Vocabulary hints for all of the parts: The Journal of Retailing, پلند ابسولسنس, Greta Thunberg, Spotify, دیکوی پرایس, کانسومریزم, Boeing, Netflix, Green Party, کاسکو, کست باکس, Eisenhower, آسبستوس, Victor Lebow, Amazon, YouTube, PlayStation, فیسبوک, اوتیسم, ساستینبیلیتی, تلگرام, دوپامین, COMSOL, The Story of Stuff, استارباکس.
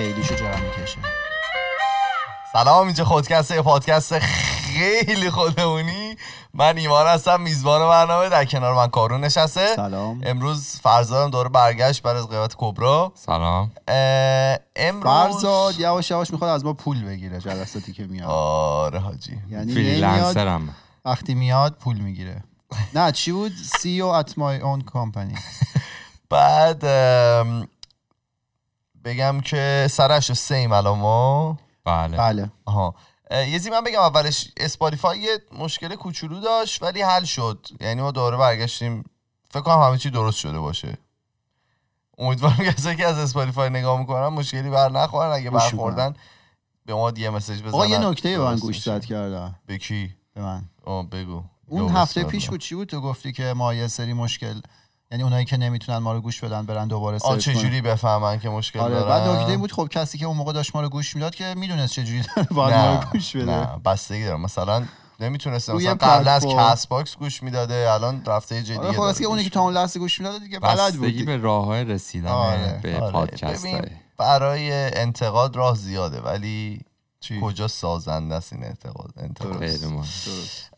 خیلیشو جا میکشه. سلام، اینجا خودکسته، پادکست خیلی خودمونی. من ایمان هستم، میزبان برنامه. در کنار من کارون نشسته. سلام. امروز فرزادم دوره برگشت برای قیمت کبرا. سلام. امروز فرزاد یواش یواش میخواد از ما پول بگیره جلساتی که میاد. آره حاجی، یعنی فریلنسرم وقتی میاد پول میگیره. نه چی بود؟ CEO at my own company. بعد بگم که سرش سیم علامو. بله. آها. یه چیزی من بگم اولش، اسپاتیفای یه مشکل کوچولو داشت ولی حل شد. یعنی ما دوباره برگشتیم. فکر کنم همه چی درست شده باشه. امیدوارم کسایی که از اسپاتیفای نگاه میکنن مشکلی بر نخورن. اگه برخوردن به ما یه مسیج بزنن. آقا یه نکته به من گوش داد کردن. به کی؟ به من. بگو. اون هفته پیش بود چی بود تو گفتی که ما یه سری مشکل، یعنی اونایی که نمیتونن ما رو گوش بدن برن دوباره سرچ کنن چجوری بفهمن که مشکل دارن. بعد نکته بود، خب کسی که اون موقع داشت ما رو گوش میداد که میدونست چجوری باید ما رو گوش بده. نه بستگی داره، مثلا نمیتونسته، مثلا قبل از کست باکس گوش میداده، الان رفته جدیه. خب واسه اونی که تا اون لحظه گوش میداده دیگه بلد بود. بستگی به راههای رسیدن به پادکست داره. برای انتقاد راه زیاده ولی کجا سازنده است این انتقاد؟ درست.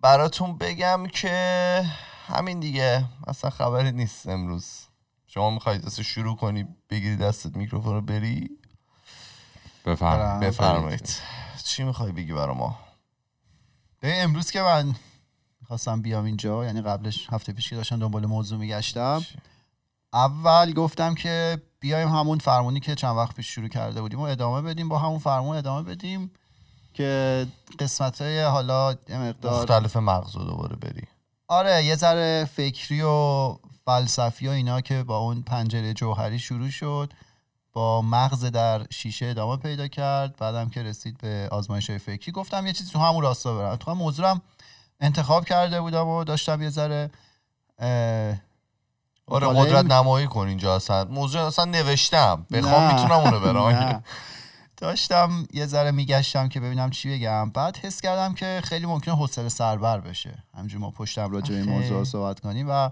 براتون بگم که همین دیگه، اصلا خبری نیست امروز. شما میخواید اصلا شروع کنی بگیری دستت میکروفون رو بری؟ بفرمایید چی میخوای بگی برا ما؟ امروز که من میخواستم بیام اینجا، یعنی قبلش هفته پیش که داشتم دنبال موضوع میگشتم، اول گفتم که بیایم همون فرمونی که چند وقت پیش شروع کرده بودیم و ادامه بدیم، با همون فرمون ادامه بدیم که قسمت‌های حالا مقدار مختلف مغزو دوباره بری. آره یه ذره فکری و فلسفی و اینا که با اون پنجره جوهری شروع شد، با مغز در شیشه ادامه پیدا کرد، بعدم که رسید به آزمایش‌های فکری. گفتم یه چیزی تو همون راستا برم. تو موضوعم انتخاب کرده بودم و داشتم یه ذره آره قدرت نمایی کن اینجا. اصلا موضوع اصلا نوشتم بخوام میتونم اونو برام. داشتم یه ذره میگشتم که ببینم چی بگم، بعد حس کردم که خیلی ممکنه حوصله سربر بشه همینجوری ما پشتم راجع به این موضوع صحبت کنیم و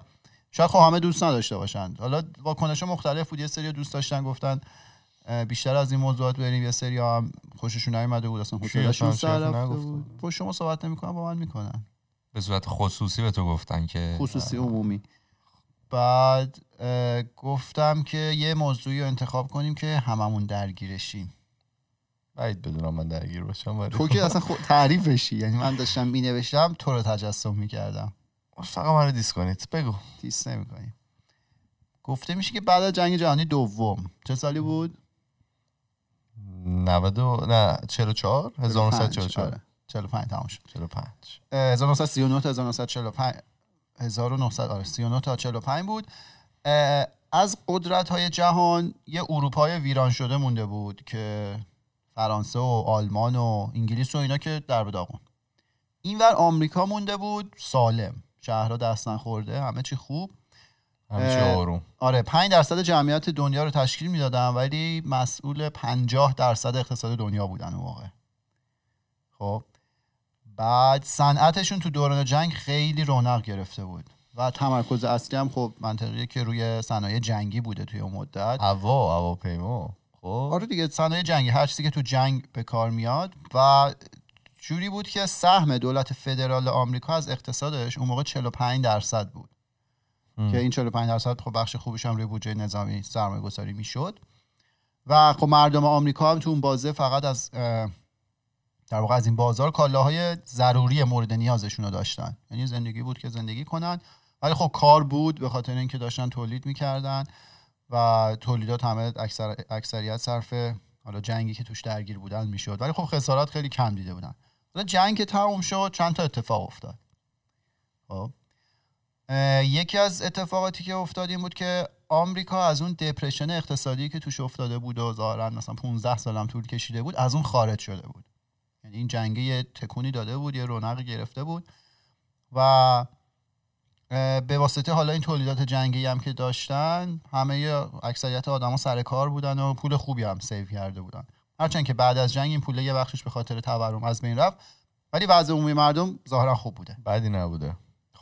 شاید خب همه دوست نداشته باشن. حالا واکنش‌ها مختلف بود، یه سری دوست داشتن گفتن بیشتر از این موضوعات بریم، یه سری هم خوششون نیومده بود، اصلا حوصله‌شون سر رفته بود. با شما صحبت نمی‌کنن، با من می‌کنن، به صورت خصوصی به تو گفتن که خصوصی عمومی. بعد گفتم که یه موضوعی رو انتخاب کنیم که هممون درگیرشیم. باید بدونم من درگیر باشم تو که اصلا تعریف بشی. یعنی من داشتم می‌نوشتم تو رو تجسم می‌کردم. فقط من رو دیس کنید. بگو. دیس نمی‌کنیم. گفته میشه که بعد از جنگ جهانی دوم چه سالی بود؟ 92 نه 44 1944 45 تموم شد. 45 1939 تا 1945 1939 تا 45 بود. از قدرت‌های جهان یه اروپای ویران شده مونده بود که فرانسه و آلمان و انگلیس و اینا که در به داغون. اینور آمریکا مونده بود سالم، شهرها دست نخورده، همه چی خوب، همه چی آروم. آره 5% جمعیت دنیا رو تشکیل میدادن ولی مسئول 50% اقتصاد دنیا بودن اون موقع. خب بعد صنعتشون تو دوران جنگ خیلی رونق گرفته بود و تمرکز اصلی هم خب منطقیه که روی صنایع جنگی بوده توی اون مدت. هواپیما آره دیگه، صنایع جنگی، هر چیزی که تو جنگ به کار میاد. و جوری بود که سهم دولت فدرال آمریکا از اقتصادش اون موقع 45% بود که این 45% خب بخش خوبش هم روی بودجه نظامی سرمایه‌گذاری میشد و خب مردم آمریکا هم تو اون بازه فقط از در واقع از این بازار کالاهای ضروری مورد نیازشون رو داشتن، یعنی زندگی بود که زندگی کنن ولی خب کار بود به خاطر اینکه داشتن تولید میکردن و تولیدات همه اکثریت صرف حالا جنگی که توش درگیر بودن میشد ولی خب خسارات خیلی کم دیده بودن. حالا جنگ که تموم شد چند تا اتفاق افتاد. خب یکی از اتفاقاتی که افتاد این بود که آمریکا از اون دپرشن اقتصادی که توش افتاده بود و ظاهرا مثلا 15 سال هم طول کشیده بود از اون خارج شده بود. یعنی این جنگ یه تکونی داده بود، یه رونقی گرفته بود و به واسطه حالا این تولیدات جنگی هم که داشتن همه اکثریت آدما سر کار بودن و پول خوبی هم سیو کرده بودن، هرچند که بعد از جنگ این پول یه بخشش به خاطر تورم از بین رفت ولی وضع عمومی مردم ظاهرا خوب بوده، بدی نبوده.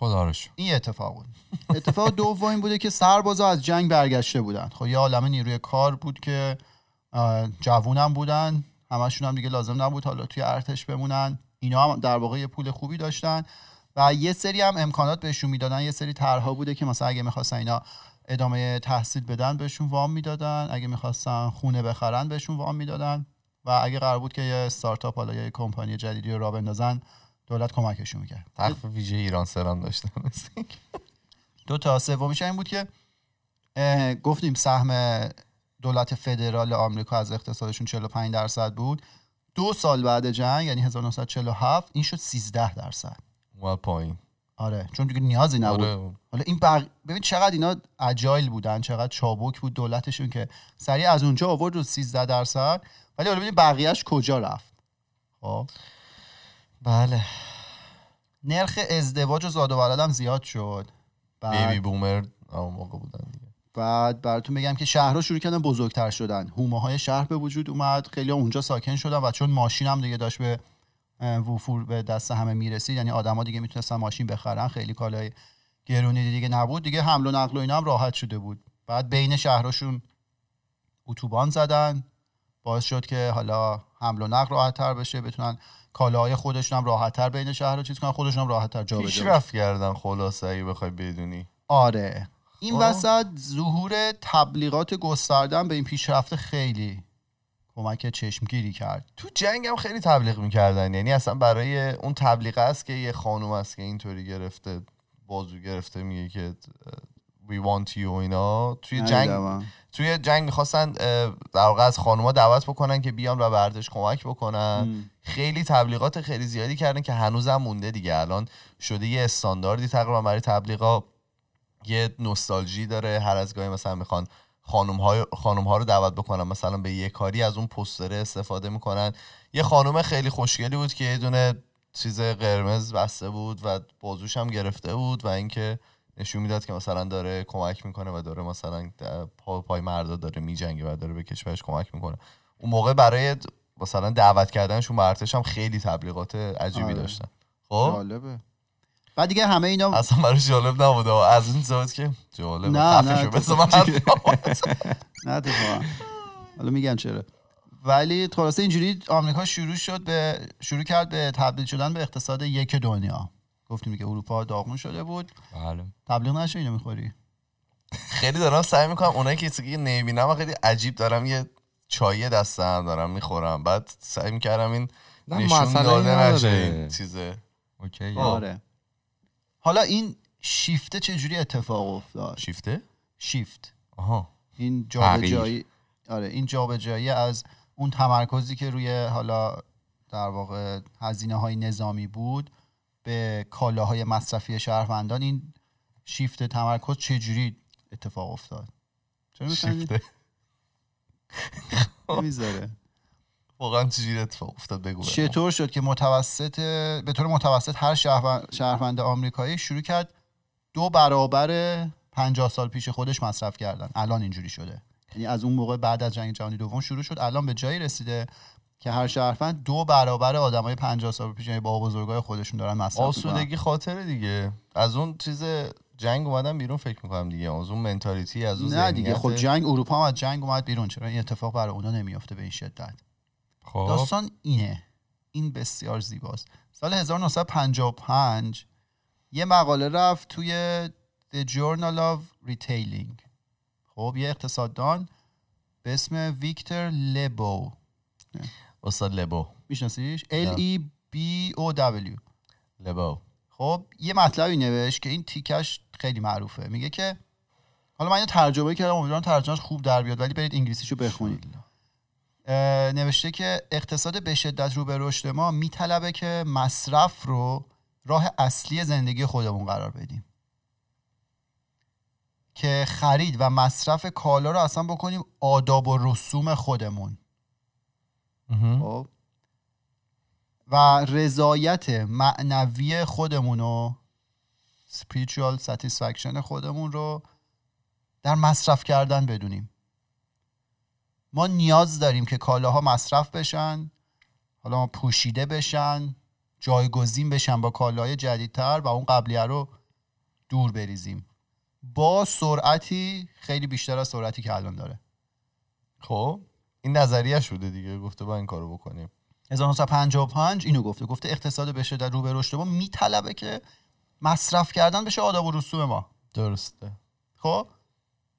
خدا رو شو. این اتفاق بود. اتفاق دوم این بوده که سربازا از جنگ برگشته بودن. خب یه عالمه نیروی کار بود که جوونم بودن، همشون هم دیگه لازم نبود حالا توی ارتش بمونن. اینا هم در واقع یه پول خوبی داشتن و یه سری هم امکانات بهشون میدادن. یه سری طرح‌ها بوده که مثلا اگه می‌خواستن اینا ادامه تحصیل بدن بهشون وام میدادن، اگه می‌خواستن خونه بخرن بهشون وام میدادن و اگه قرار بود که یه استارتاپ حالا یا یه کمپانی جدیدی رو راه بندازن دولت کمکشون می‌کرد. تخفیف ویژه ایران سران داشتن. دو تا سومیش این بود که گفتیم سهم دولت فدرال آمریکا از اقتصادشون 45% بود. 2 سال بعد جنگ یعنی 1947 این شد 13%. و پایین. آره چون دیگه نیازی نبود. آره. حالا این ببین چقدر اینا اجایل بودن، چقدر چابک بود دولتشون که سریع از اونجا آورد رو 13%. ولی حالا ببینید بقیهش کجا رفت. خب بله. نرخ ازدواج و زاد و ولد هم زیاد شد. بیبی بومر اون موقع بودن دیگه. بعد براتون بگم که شهرها شروع کردن بزرگتر شدن. هومه‌های شهر به وجود اومد. خیلی اونجا ساکن شدن و چون ماشین هم دیگه داشت به وفور به دست همه میرسید، یعنی آدما دیگه میتونستن ماشین بخرن، خیلی کالای گرونی دیگه نبود، دیگه حمل و نقل و اینا هم راحت شده بود. بعد بین شهرهاشون اتوبان زدن، باعث شد که حالا حمل و نقل راحت‌تر بشه، بتونن کالاهای خودشون هم راحت‌تر بین شهرها چیز کنن، خودشون هم راحت‌تر جابجا بشه. پیشرفت کردن خلاصه اگه بخوای بدونی. آره. این وسط ظهور تبلیغات گسترده به این پیشرفت خیلی کمک چشمگیری کرد. تو جنگ هم خیلی تبلیغ میکردن، یعنی اصلا برای اون تبلیغ است که یه خانوم است که اینطوری گرفته بازو گرفته میگه که we want you اینا. توی جنگ میخواستن در واقع از خانوما دعوت بکنن که بیان و به ارتش کمک بکنن. خیلی تبلیغات خیلی زیادی کردن که هنوزم مونده دیگه، الان شده یه استانداردی تقریبا برای تبلیغات، یه نوستالژی داره. هر از گاهی مثلا میخوان خانم‌ها رو دعوت بکنن، مثلا به یه کاری از اون پوستره استفاده میکنن. یه خانم خیلی خوشگلی بود که یه دونه چیز قرمز بسته بود و بازوش هم گرفته بود و اینکه نشون میداد که مثلا داره کمک میکنه و داره مثلا پای مردا داره میجنگه و داره به کشورش کمک میکنه. اون موقع برای مثلا دعوت کردنشون به ارتش هم خیلی تبلیغات عجیبی داشتن. خب جالبه. بعد دیگه همه اینا اصلا برای جالب نبود از این زاویه که جالب خفشو بسام نه اتفاقا حالا میگم چرا. ولی خلاصه اینجوری آمریکا شروع کرد به تبدیل شدن به اقتصاد یک دنیا. گفتیم که اروپا داغون شده بود. بله. تبلیغ نشه اینو میخوری. خیلی دارم سعی میکنم اونایی که چیزی نمیبینم خیلی عجیب دارم یه چای دستم دارم میخورم، بعد سعی میکردم این نشون داده نشه این چیزه. اوکی. آره. حالا این شیفته چجوری اتفاق افتاد؟ شیفت. آها. این جابجایی. آره این جابجایی از اون تمرکزی که روی حالا در واقع هزینه‌های نظامی بود به کالاهای مصرفی شهروندان، این شیفت تمرکز چجوری اتفاق افتاد؟ چرا شیفته؟ نمیذاره. واقعا چجوری اتفاق افتاد بگو. چطور شد که به طور متوسط هر شهروند آمریکایی شروع کرد 2 برابر 50 سال پیش خودش مصرف کردن. الان اینجوری شده. یعنی از اون موقع بعد از جنگ جهانی دوم شروع شد، الان به جایی رسیده که هر شهروند 2 برابر آدمای 50 سال پیش، یعنی بابا بزرگای خودشون دارن مصرف می‌کنن. آسودگی خاطره دیگه. از اون چیز جنگ اومدن بیرون فکر می‌کنم دیگه. از اون منتالیتی از اون ذهنیت. نه دیگه خب جنگ اروپا هم از جنگ اومد بیرون، چرا این اتفاق برای اونا نمی‌افته به این شدت؟ خوب. داستان اینه، این بسیار زیباست. سال 1955 یه مقاله رفت توی The Journal of Retailing. خب یه اقتصاددان به اسم ویکتور لبو، استاد لبو میشناسیش؟ L-E-B-O-W لبو. خب یه مطلبی نوشت که این تیکش خیلی معروفه، میگه که حالا من اینو ترجمه کردم، امیدوارم ترجمهش خوب در بیاد ولی برید انگلیسیشو بخونید. نوشته که اقتصاد به شدت رو به رشد ما میطلبه که مصرف رو راه اصلی زندگی خودمون قرار بدیم، که خرید و مصرف کالا رو اصلا بکنیم آداب و رسوم خودمون و رضایت معنوی خودمون و spiritual satisfaction خودمون رو در مصرف کردن بدونیم. ما نیاز داریم که کالاها مصرف بشن، حالا ما پوشیده بشن، جایگزین بشن با کالاهای جدیدتر و اون قبلیه رو دور بریزیم با سرعتی خیلی بیشتر از سرعتی که الان داره. خب این نظریه شده دیگه، گفته با این کارو بکنیم. 1955 اینو گفته اقتصاد به شدت رو به رشد ما میطلبه که مصرف کردن بشه آداب و رسوم ما. درسته. خب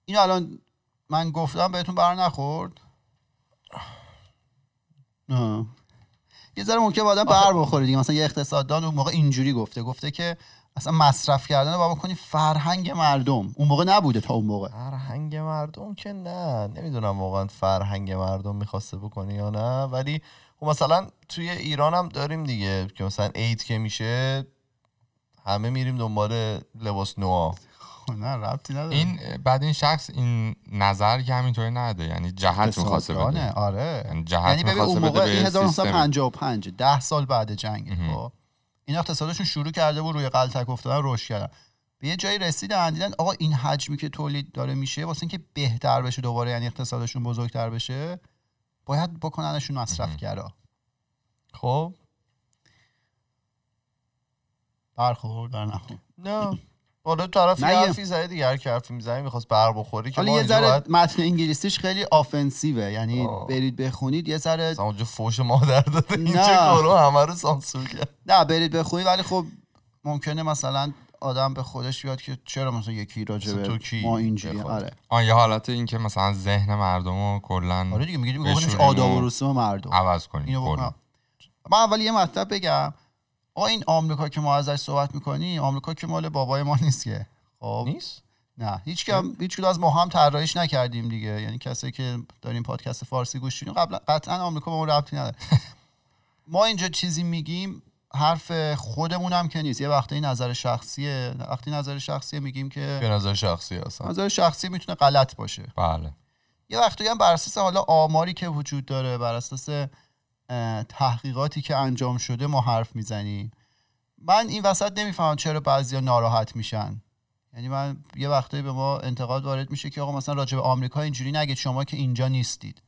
اینو الان من گفتم بهتون بر نخورد. یه ذره ممکنه آدم بر بخوره دیگه. مثلا یه اقتصاددان اون موقع اینجوری گفته که اصلا مصرف کردن رو بابا کنی فرهنگ مردم. اون موقع نبوده، تا اون موقع فرهنگ مردم که نه، نمیدونم واقعا فرهنگ مردم میخواسته بکنه یا نه، ولی خب مثلا توی ایران هم داریم دیگه که مثلا عید که میشه همه میریم دنبال لباس نو. نه ربطی نداره. این بعد این شخص این نظر که همینطوری نده، یعنی جهت می‌خواسته بده. آره یعنی ببین اون موقع 1955 10 سال بعد جنگ خب این اقتصادشون شروع کرده بود روی قلتک افتادن، رشد کردن، به یه جایی رسیدن دیدن آقا این حجمی که تولید داره میشه واسه اینکه بهتر بشه دوباره، یعنی اقتصادشون بزرگتر بشه باید بکننشون مصرف گرا. خب برخوردن نخور نه اون طرف حرفی زده دیگه، هر کی حرفی میزنه میخواست بر بخوری که ما اینجا باید... متن انگلیسیش خیلی آفنسیوه، یعنی برید بخونید یه ذره اونجا فوش مادر داده اینجا کارو همه رو سانسور کرد. نه برید بخونید، ولی خب ممکنه مثلا آدم به خودش بیاد که چرا مثلا یکی راجبه ما اینجوری. آره یه حالت این که مثلا ذهن مردمو کلا آره دیگه میگید بگونش آداب و رسوم مردم عوض کنید. من اول یه مطلب بگم. این آمریکا که ما ازش صحبت میکنی، آمریکا که مال بابای ما نیست که. خب نیست؟ نه هیچ کدوم از ما هم طراحیش نکردیم دیگه، یعنی کسی که داریم پادکست فارسی گوش میدیم قبلا قطعا آمریکا به ما ربطی نداره. ما اینجا چیزی میگیم حرف خودمون هم که نیست، یه وقتی نظر شخصیه، وقتی نظر شخصیه میگیم که به نظر شخصی هستن، نظر شخصی میتونه غلط باشه. بله. یه وقتی هم بر اساس حالا آماری که وجود داره، بر اساس تحقیقاتی که انجام شده ما حرف میزنیم. من این وسط نمیفهمم چرا بعضیا ناراحت میشن، یعنی من یه وقتایی به ما انتقاد وارد میشه که آقا مثلا راجع به آمریکا اینجوری نگید شما که اینجا نیستید.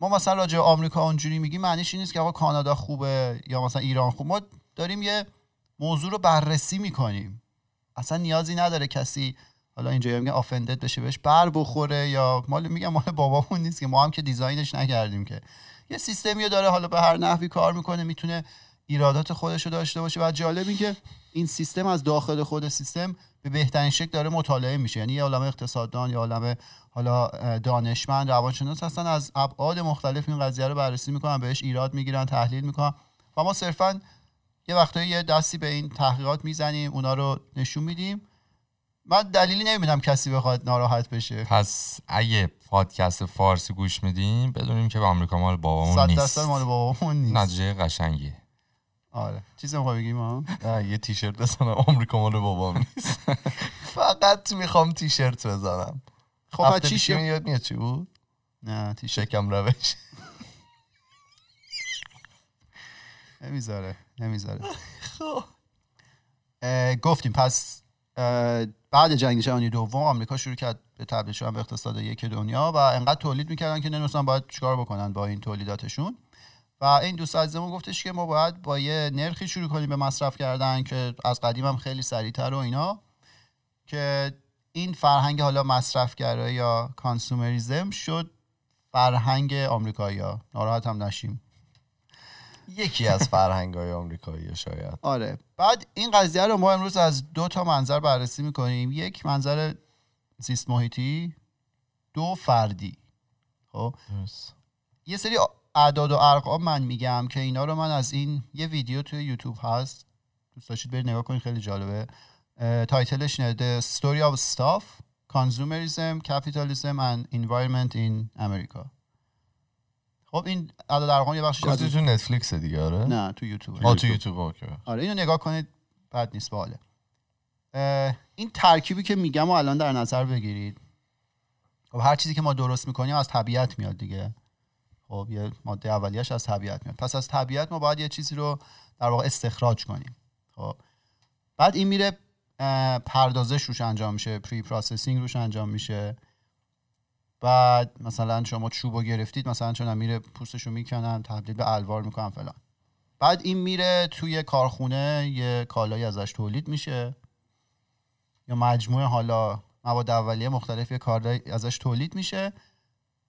ما مثلا راجع به آمریکا اونجوری میگیم معنیش این نیست که آقا کانادا خوبه یا مثلا ایران خوب. ما داریم یه موضوع رو بررسی میکنیم، اصلا نیازی نداره کسی حالا اینجا میگه آفندد بشه بهش بر بخوره یا مال میگم مال بابامون نیست که، ما هم که دیزاینش نکردیم که. یه سیستمیو داره، حالا به هر نحوی کار میکنه، میتونه ایرادات خودش رو داشته باشه و جالب این که این سیستم از داخل خود سیستم به بهترین شکل داره مطالعه میشه. یعنی یه عالمه اقتصاددان، یه عالمه حالا دانشمند، روانشناس هستن از ابعاد مختلف این قضیه رو بررسی میکنن، بهش ایراد میگیرن، تحلیل میکنن و ما صرفا یه وقتایی یه دستی به این تحقیقات میزنیم، اونا رو نشون میدیم. من دلیلی نمیدونم کسی بخواد ناراحت بشه. پس اگه پادکست فارسی گوش میدیم بدونیم که به آمریکا مال بابامون نیست. 100% مال بابامون نیست. نتیجه قشنگیه. آره. چیزی میخوای بگیم ها؟ یه تیشرت بزنم آمریکا مال بابام نیست. فقط میخوام تیشرت بزنم. خب چی میاد چی بود؟ نه تیشرت کم روش. نمیذاره. خب گفتیم پس بعد جنگ جهانی دوم آمریکا شروع کرد به تبدیل شدن به اقتصاد یک دنیا و انقدر تولید میکردن که نمی‌دونستن باید چیکار بکنن با این تولیداتشون. و این دوست عزیزمون گفتش که ما باید با یه نرخی شروع کنیم به مصرف کردن که از قدیم هم خیلی سریع‌تر و اینا، که این فرهنگ حالا مصرفگرایی یا کانسومریزم شد فرهنگ آمریکایی‌ها. ناراحت هم نشیم. یکی از فرهنگ‌های آمریکایی شاید. آره. بعد این قضیه رو ما امروز از دو تا منظر بررسی می‌کنیم. یک منظر زیست محیطی، دو فردی. خب یه سری اعداد و ارقام من میگم که اینا رو من از این یه ویدیو توی یوتیوب هست، دوست داشتید برید نگاه کنید، خیلی جالبه. تایتلش The Story of Stuff: Consumerism, Capitalism and Environment in America. خب این اعداد ارقام یه بخشش از تو نتفلیکس دیگه. آره نه تو یوتیوب. تو یوتیوب اوکی. آره اینو نگاه کنید بد نیست، باحاله. این ترکیبی که میگم و الان در نظر بگیرید. خب هر چیزی که ما درست میکنیم از طبیعت میاد دیگه. خب یه ماده اولیه‌اش از طبیعت میاد. پس از طبیعت ما باید یه چیزی رو در واقع استخراج کنیم. خب بعد این میره پردازش روش انجام میشه، پری پروسسینگ روش انجام میشه. بعد مثلا شما چوبو گرفتید، مثلا چون میره پوستشو میکنن تبدیل به الوار میکنن فلان. بعد این میره توی کارخونه، یه کالایی ازش تولید میشه. یا مجموعه حالا مواد اولیه مختلف یه کارایی ازش تولید میشه،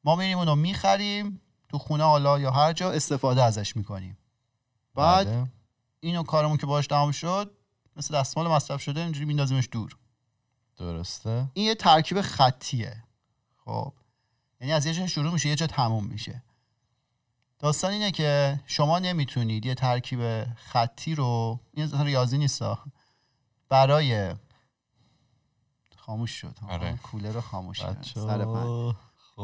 ما میریم اونو میخریم تو خونه حالا یا هر جا استفاده ازش میکنیم. بعد اینو کارمون که باهاش تمام شد مثل دستمال مصرف شده اینجوری میندازیمش دور. درسته؟ این یه ترکیب خطیه. خب یعنی از یه جا شروع میشه یه جا تموم میشه. داستان اینه که شما نمیتونید یه ترکیب خطی رو، این اصلا ریاضی نیست، برای خاموش شد. آره. کولر رو خاموش کرد.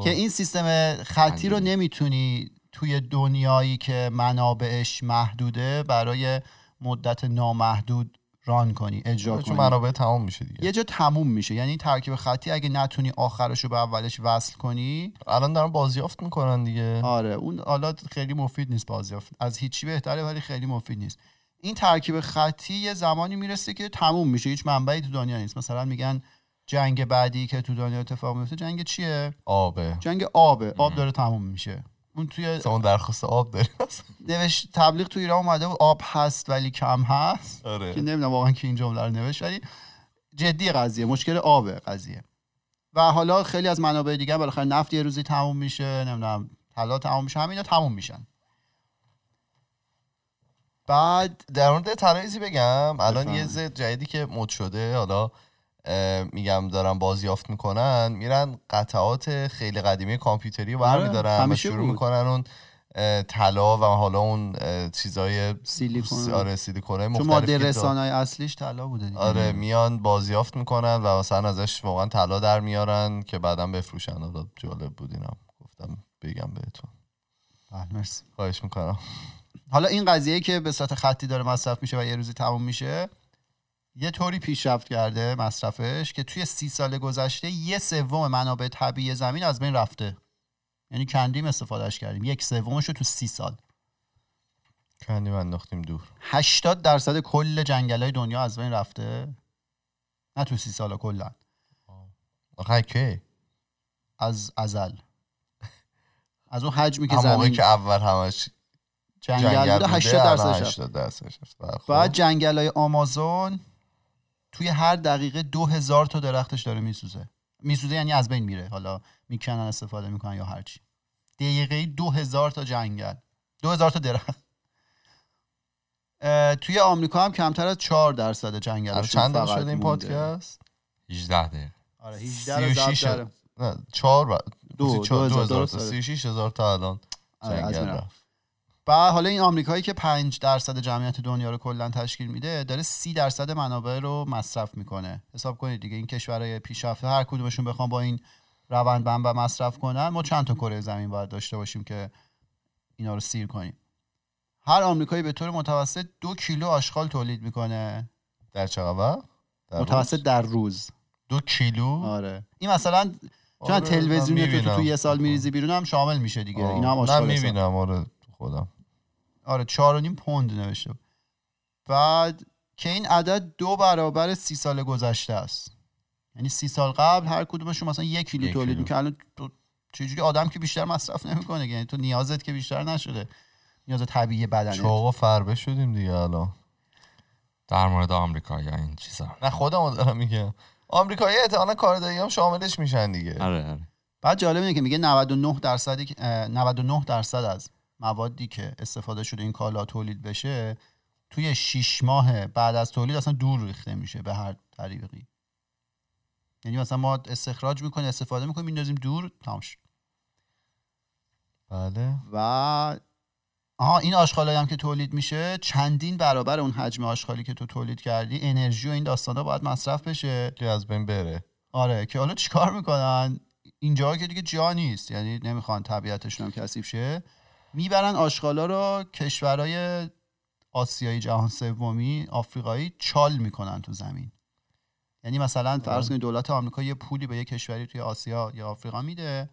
که این سیستم خطی رو نمیتونی توی دنیایی که منابعش محدوده برای مدت نامحدود ران کنی، اجرا کنی. چون منابع تمام میشه دیگه. یه جا تموم میشه. یعنی ترکیب خطی اگه نتونی آخرش رو به اولش وصل کنی، الان دارن بازیافت میکنن دیگه. آره اون آلات خیلی مفید نیست، بازیافت از هیچی بهتره ولی خیلی مفید نیست. این ترکیب خطی یه زمانی میرسه که تموم میشه، هیچ منبعی تو دنیا نیست. مثلا میگن جنگ بعدی که تو دنیا اتفاق میفته جنگ چیه؟ آبه. جنگ آبه. آب داره تموم میشه. اون توی اون درخواست آب داره. نوشت تبلیغ تو ایران اومده بود آب هست ولی کم هست. آره. که نمیدونم واقعا کی این جمله رو نوشت ولی جدی قضیه، مشکل آبه قضیه. و حالا خیلی از منابع دیگه بالاخره نفت یه روزی تموم میشه، نمیدونم طلا تموم میشه، همینا تموم میشن. بعد در مورد طرایزی بگم، الان یه ز جدیدی که مد شده، حالا میگم دارن بازیافت میکنن، میرن قطعات خیلی قدیمی کامپیوتری برمی‌دارن و شروع میکنن اون طلا و حالا اون چیزای سیلیکون. آره سیلیکونه مختلف، چون ماده رسانه‌ای اصلیش طلا بوده دیگه. آره میان بازیافت میکنن و مثلا ازش واقعا طلا در میارن که بعداً بفروشن. حالا جالب بود اینم گفتم بگم بهتون. بله مرسی. خواهش میکنم. حالا این قضیه که به صورت خطی داره مصرف میشه و یه روزی تموم میشه، یه طوری پیشرفت کرده مصرفش که توی 30 سال گذشته 1/3 منابع طبیعی زمین از بین رفته. یعنی کندیم استفادهش کردیم، 1/3 رو تو 30 سال کندیم انداختیم دور. 80% کل جنگلای دنیا از بین رفته، نه تو 30 سال کلا. آخه کی؟ از ازل، از اون حجمی که زمین که اول همش جنگل بوده 80% رفت. بعد جنگلای آمازون توی هر دقیقه 2000 تا درختش داره میسوزه. میسوزه یعنی از بین میره، حالا میکنن استفاده میکنن یا هرچی. دقیقه 2000 تا جنگل، 2000 تا درخت. توی آمریکا هم کمتر از 4% جنگل. چند تا شده این پادکست؟ 18 دقیقه. آره 18 نه 4 2000 تا 36000 تا الان جنگل رفت. بعد حالا این آمریکایی که 5% جمعیت دنیا رو کلا تشکیل میده، داره 30% منابع رو مصرف میکنه. حساب کنید دیگه این کشورهای پیشرفته هر کدومشون بخوام با این روند بنبه مصرف کنن، ما چند تا کره زمین باید داشته باشیم که اینا رو سیر کنیم. هر آمریکایی به طور متوسط 2 کیلو آشغال تولید میکنه. در چقدر وقت؟ متوسط در روز 2 کیلو؟ آره. این مثلا چون تلویزیون تو یه سال میریزی بیرون هم شامل میشه دیگه. اینا هم آشغال میبینم. آره خودم. آره 4.5 پوند نوشته. بعد که این عدد 2 برابر 30 سال گذشته است. یعنی 30 سال قبل هر کدومشون مثلا 1 کیلو تولید می‌کردن. چجوری آدم که بیشتر مصرف نمی‌کنه، یعنی تو نیازت که بیشتر نشده، نیاز طبیعی بدنت. چاقا فربه شدیم دیگه الان در مورد آمریکا یا این چیزا. نه خودمو دارم میگم، آمریکایی احتمالاً کاردایی هم شاملش میشن دیگه. آره آره. بعد جالب اینه که میگه 99% از موادی که استفاده شده این کالا تولید بشه توی 6 ماه بعد از تولید اصلا دور ریخته میشه به هر طریقی. یعنی مثلا ما استخراج میکنیم، استفاده میکنیم، میندازیم دور، تمام شد. بله. و این آشغالایی هم که تولید میشه چندین برابر اون حجم آشغالی که تو تولید کردی، انرژی و این داستانا باید مصرف بشه که از بین بره. آره که حالا چیکار میکنن؟ اینجا که دیگه جا نیست، یعنی نمیخوان طبیعتشون هم کثیف شه. میبرن آشغالا رو کشورهای آسیایی، جهان سومی، آفریقایی چال میکنن تو زمین. یعنی مثلا فرض کنید دولت آمریکا یه پولی به یه کشوری توی آسیا یا آفریقا میده،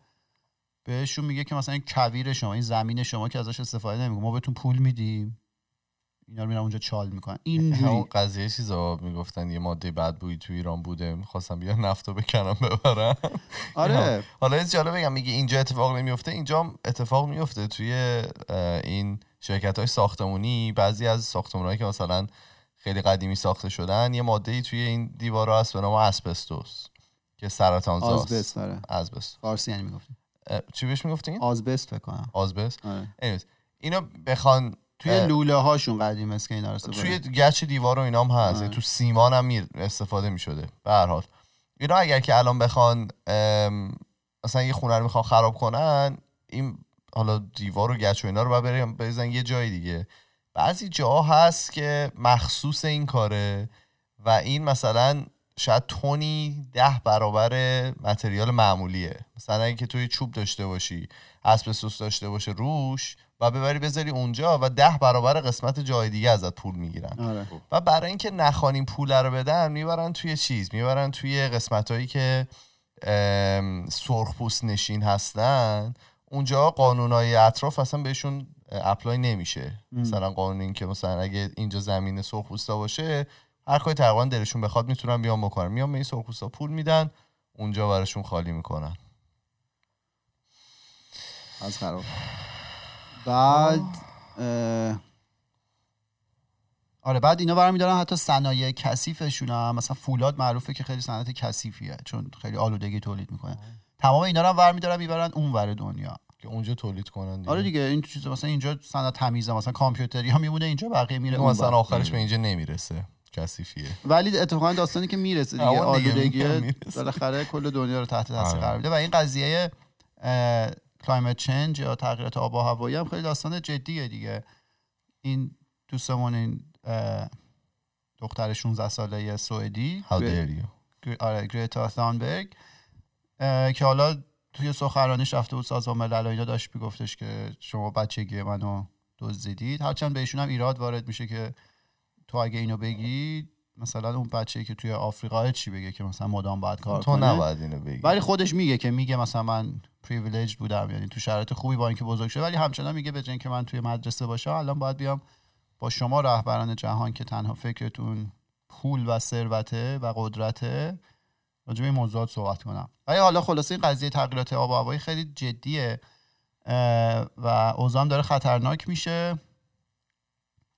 بهشون میگه که مثلا این کویر شما، این زمین شما که ازش استفاده نمیکنید، ما بهتون پول میدیم، اینا رو میرن اونجا چال میکنن. اینجوری قضیه چیزا میگفتن یه ماده بدبویی تو ایران بوده، میخواستن بیا نفتو بکنن ببرن. آره حالا این جالب بگم، میگه اینجا اتفاق نمیفته، اینجا اتفاق میفته. توی این شرکت‌های ساختمانی، بعضی از ساختمان‌هایی که مثلا خیلی قدیمی ساخته شدن، یه ماده‌ای توی این دیوارا هست به نام آسبستوس که سرطان زاست. آسبست، آره. آسبست فارسی یعنی میگفتین. چی بهش میگفتین؟ آسبست فکر کنم. آسبست. آره. اینا بخوان توی لوله هاشون قدیم است که اینا رسو توی گچ دیوار و اینا هم هست، تو سیمان هم استفاده می‌شده. به هر حال اینا اگر که الان بخوان مثلا یه خونه رو میخوان خراب کنن، این حالا دیوار و گچ و اینا رو برن بزنن یه جای دیگه. بعضی جاها هست که مخصوص این کاره و این مثلا شاید تونی 10 برابر متریال معمولیه. مثلا اگه توی چوب داشته باشی، آسبستوس داشته باشه روش و ببری بذاری اونجا و 10 برابر قسمت جای دیگه ازت پول میگیرن. آره. و برای اینکه نخوان این پول رو بدن میبرن توی چیز، میبرن توی قسمتایی که سرخپوست نشین هستن. اونجا قانونای اطراف اصلا بهشون اپلای نمیشه. مثلا قانون این که مثلا اگه اینجا زمین سرخپوستا باشه، هر کاری تقریبا دلشون بخواد میتونن بیان بکنن. میان به این سرخپوستا پول میدن، اونجا براشون خالی میکنن. از خراب. بعد آره بعد اینا برمی‌دارن حتی صنایع کثیفشون هم، مثلا فولاد معروفه که خیلی صنعت کثیفیه چون خیلی آلودگی تولید میکنه. تمام اینا رو هم برمی‌دارن میبرن اونور دنیا که اونجا تولید کنن دیگه. آره دیگه این چیزا مثلا اینجا صنعت تمیزه، مثلا کامپیوتری ها میمونه اینجا، بقیه میره اون، مثلا آخرش به اینجا نمیرسه، کثیفیه. ولی اتفاقا داستانی که میرسه دیگه، آلودگی بالاخره کل دنیا رو تحت تاثیر قرار میده. و این قضیه کلایمت چنج یا تغییرات آب و هوایی هم خیلی داستان جدیه دیگه. این دوستمون، این دختر 16 ساله سوئدی، آره، گریتا ثانبرگ، که حالا توی سخنرانیش رفته بود سازمان ملل و اینا، داشت میگفتش که شما بچگی منو دزدیدید. هرچند بهشون هم ایراد وارد میشه که تو اگه اینو بگی، مثلا اون بچه‌ای که توی آفریقا چی بگه که مثلا مدام باید کار کنه، تو نباید اینو بگی. ولی خودش میگه که میگه مثلا من پریویلیج بودم، یعنی تو شرایط خوبی با اینکه بزرگ شده، ولی همچنان میگه به جای اینکه من توی مدرسه باشم، الان باید بیام با شما رهبران جهان که تنها فکرتون پول و ثروت و قدرت، راجع به این موضوعات صحبت کنم. ولی حالا خلاصه این قضیه تغییرات آب و هوایی خیلی جدیه و اوضاع هم داره خطرناک میشه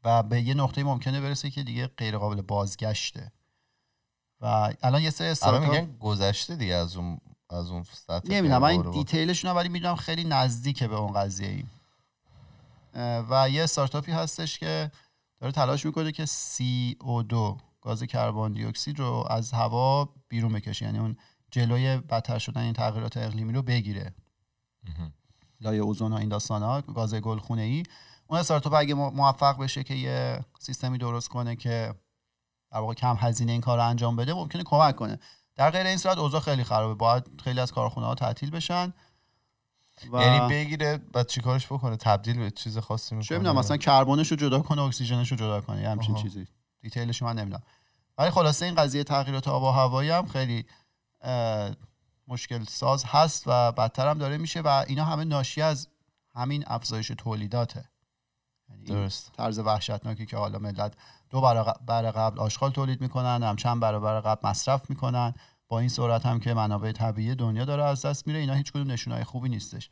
و به یه نقطه ممکنه برسه که دیگه غیر قابل بازگشته. و الان یه سری استارتاپ میگن گذشته دیگه از اون سطح، نمیدونم من دیتیلشون، ولی میدونم خیلی نزدیکه به اون قضیه ای. و یه استارتاپی هستش که داره تلاش میکنه که CO2 گاز کربن دی اکسید رو از هوا بیرون بکشه، یعنی اون جلوی بدتر شدن این تغییرات اقلیمی رو بگیره. لایه اوزون و این داستانا، گاز گلخانه‌ای. اون استارتاپ اگه موفق بشه که یه سیستمی درست کنه که در واقع کم هزینه این کار رو انجام بده، ممکنه کمک کنه. در غیر این صورت اوضاع خیلی خرابه، باید خیلی از کارخونه‌ها تعطیل بشن. یعنی بگیره بعد چیکارش بکنه؟ تبدیل به چیز خاصی میکنه؟ چه می‌دونم، مثلا کربنش رو جدا کنه، اکسیژنش رو جدا کنه، همین چیزی. دیتیلش من نمی‌دونم. ولی خلاصه این قضیه تغییرات آب و هوایی هم خیلی مشکل ساز هست و بدتر هم داره میشه و اینا همه ناشی از همین افزایش تولیداته. درست. طرز وحشتناکی که حالا ملت 2 برابر قبل آشغال تولید میکنن، هم چند برابر قبل مصرف میکنن، با این سرعت هم که منابع طبیعی دنیا داره از دست میره، اینا هیچ کدوم نشونهای خوبی نیستش.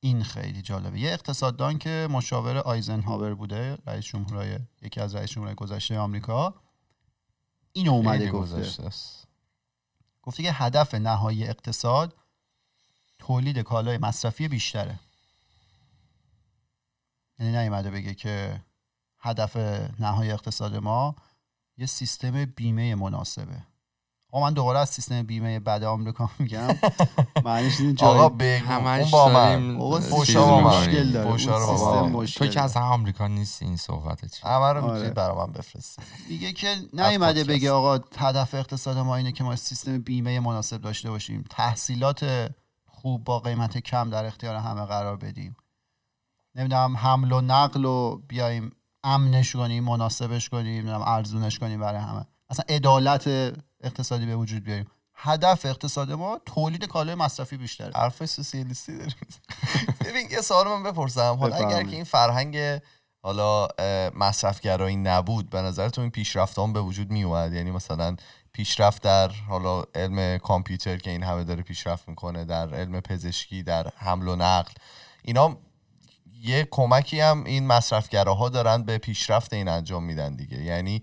این خیلی جالبه. یه اقتصاددان که مشاور آیزنهاور بوده، رئیس جمهورای یکی از رئیس جمهورای گذشته آمریکا، اینو اومده گفته، گفته که هدف نهایی اقتصاد تولید کالای مصرفی بیشتره. یعنی نیومده بگه که هدف نهایی اقتصاد ما یه سیستم بیمه مناسبه. آقا من دوباره از سیستم بیمه بد آمریکا میگم. معنیش این جای آقا همش داریم فوشا مشکل داره. تو که از آمریکا نیست، این صحبته چی؟ همه رو میتونید برام هم بفرستید. میگه که نیومده بگه آقا هدف اقتصاد ما اینه که ما سیستم بیمه مناسب داشته باشیم، تحصیلات خوب با قیمت کم در اختیار همه قرار بدیم، نمیدونم حمل و نقل رو بیایم امنش کنیم، مناسبش کنیم، نمیدونم ارزونش کنیم برای همه، اصلا عدالت اقتصادی به وجود بیاریم. هدف اقتصاد ما تولید کالای مصرفی بیشتره. حرف سوسیالیستی داریم. ببین یه سوال من بپرسم، حالا اگر که این فرهنگ حالا مصرفگرایی نبود، به نظرتون این پیشرفت هم به وجود می اومد؟ یعنی مثلا پیشرفت در حالا علم کامپیوتر که این همه داره پیشرفت میکنه، در علم پزشکی، در حمل و نقل، اینا یه کمکی هم این مصرفگراها دارن به پیشرفت این انجام میدن دیگه. یعنی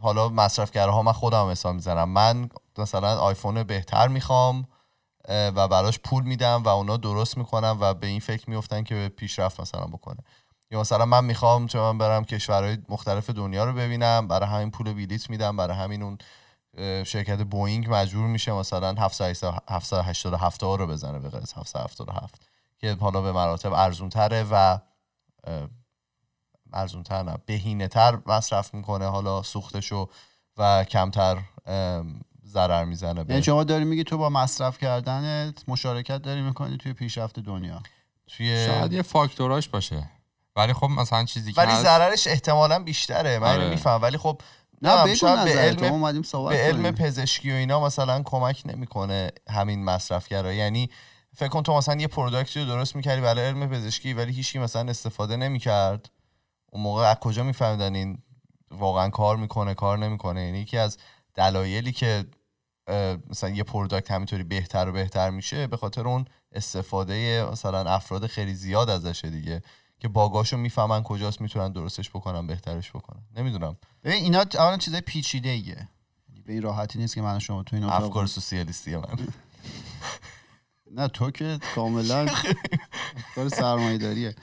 حالا مصرفگراها، من خودم مثال میزنم، من مثلا آیفون بهتر میخوام و براش پول میدم و اونا درست میکنن و به این فکر میفتن که به پیشرفت مثلا بکنه. یا مثلا من میخوام چون برم کشورهای مختلف دنیا رو ببینم، برای همین پول بلیط میدم، برای همین اون شرکت بوئینگ مجبور میشه مثلا 787 رو بزنه به غیر از 777 که حالا به مراتب ارزونتره و ارزونتر نه، بهینه‌تر مصرف میکنه حالا سوختشو و کمتر ضرر میزنه. یعنی شما داری میگی تو با مصرف کردنت مشارکت داری میکنی توی پیشرفت دنیا. شاید یه فاکتوراش باشه، ولی خب مثلا چیزی که ولی ضررش احتمالاً بیشتره. من اینو میفهمم، ولی خب نه بگو به علم پزشکی و اینا مثلا کمک نمیکنه همین مصرفگرا. یعنی فکر کن تو مثلا یه پروداکتی رو درست میکردی برای علم پزشکی ولی هیچکی مثلا استفاده نمیکرد، اون موقع از کجا میفهمیدن این واقعا کار میکنه کار نمیکنه؟ یعنی یکی از دلایلی که مثلا یه پروداکت همینطوری بهتر و بهتر میشه به خاطر اون استفاده مثلا افراد خیلی زیاد ازشه دیگه، که باگاشو میفهمن کجاست میتونن درستش بکنن بهترش بکنن. نمیدونم اینا اولا چیزای پیچیده ایه، به این راحتی نیست که من شما تو این افکار سوسیالیستی من نه تو که کاملا افکار سرمایه‌داریه.